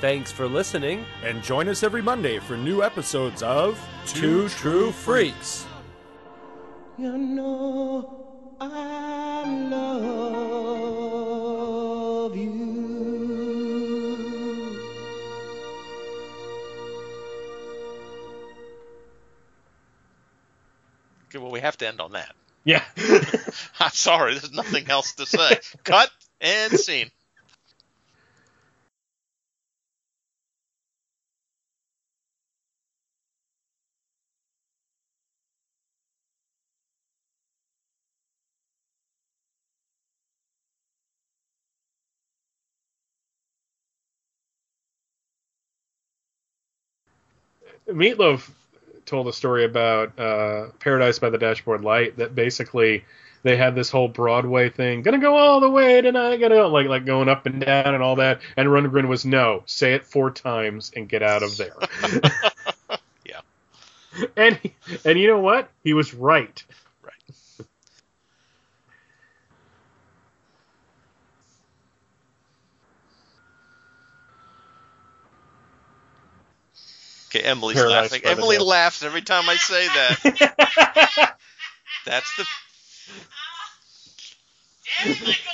Thanks for listening, and join us every Monday for new episodes of Two True Freaks. You know I love you. Okay, well, we have to end on that. Yeah. I'm sorry, there's nothing else to say. Cut and scene. Meatloaf told a story about uh, Paradise by the Dashboard Light, that basically they had this whole Broadway thing, gonna go all the way tonight, gonna go, like like going up and down and all that. And Rundgren was, no, say it four times and get out of there. Yeah. And and you know what? He was right. Right. Okay, Emily's Paradise laughing. Emily laughs every time I say that. That's the... F-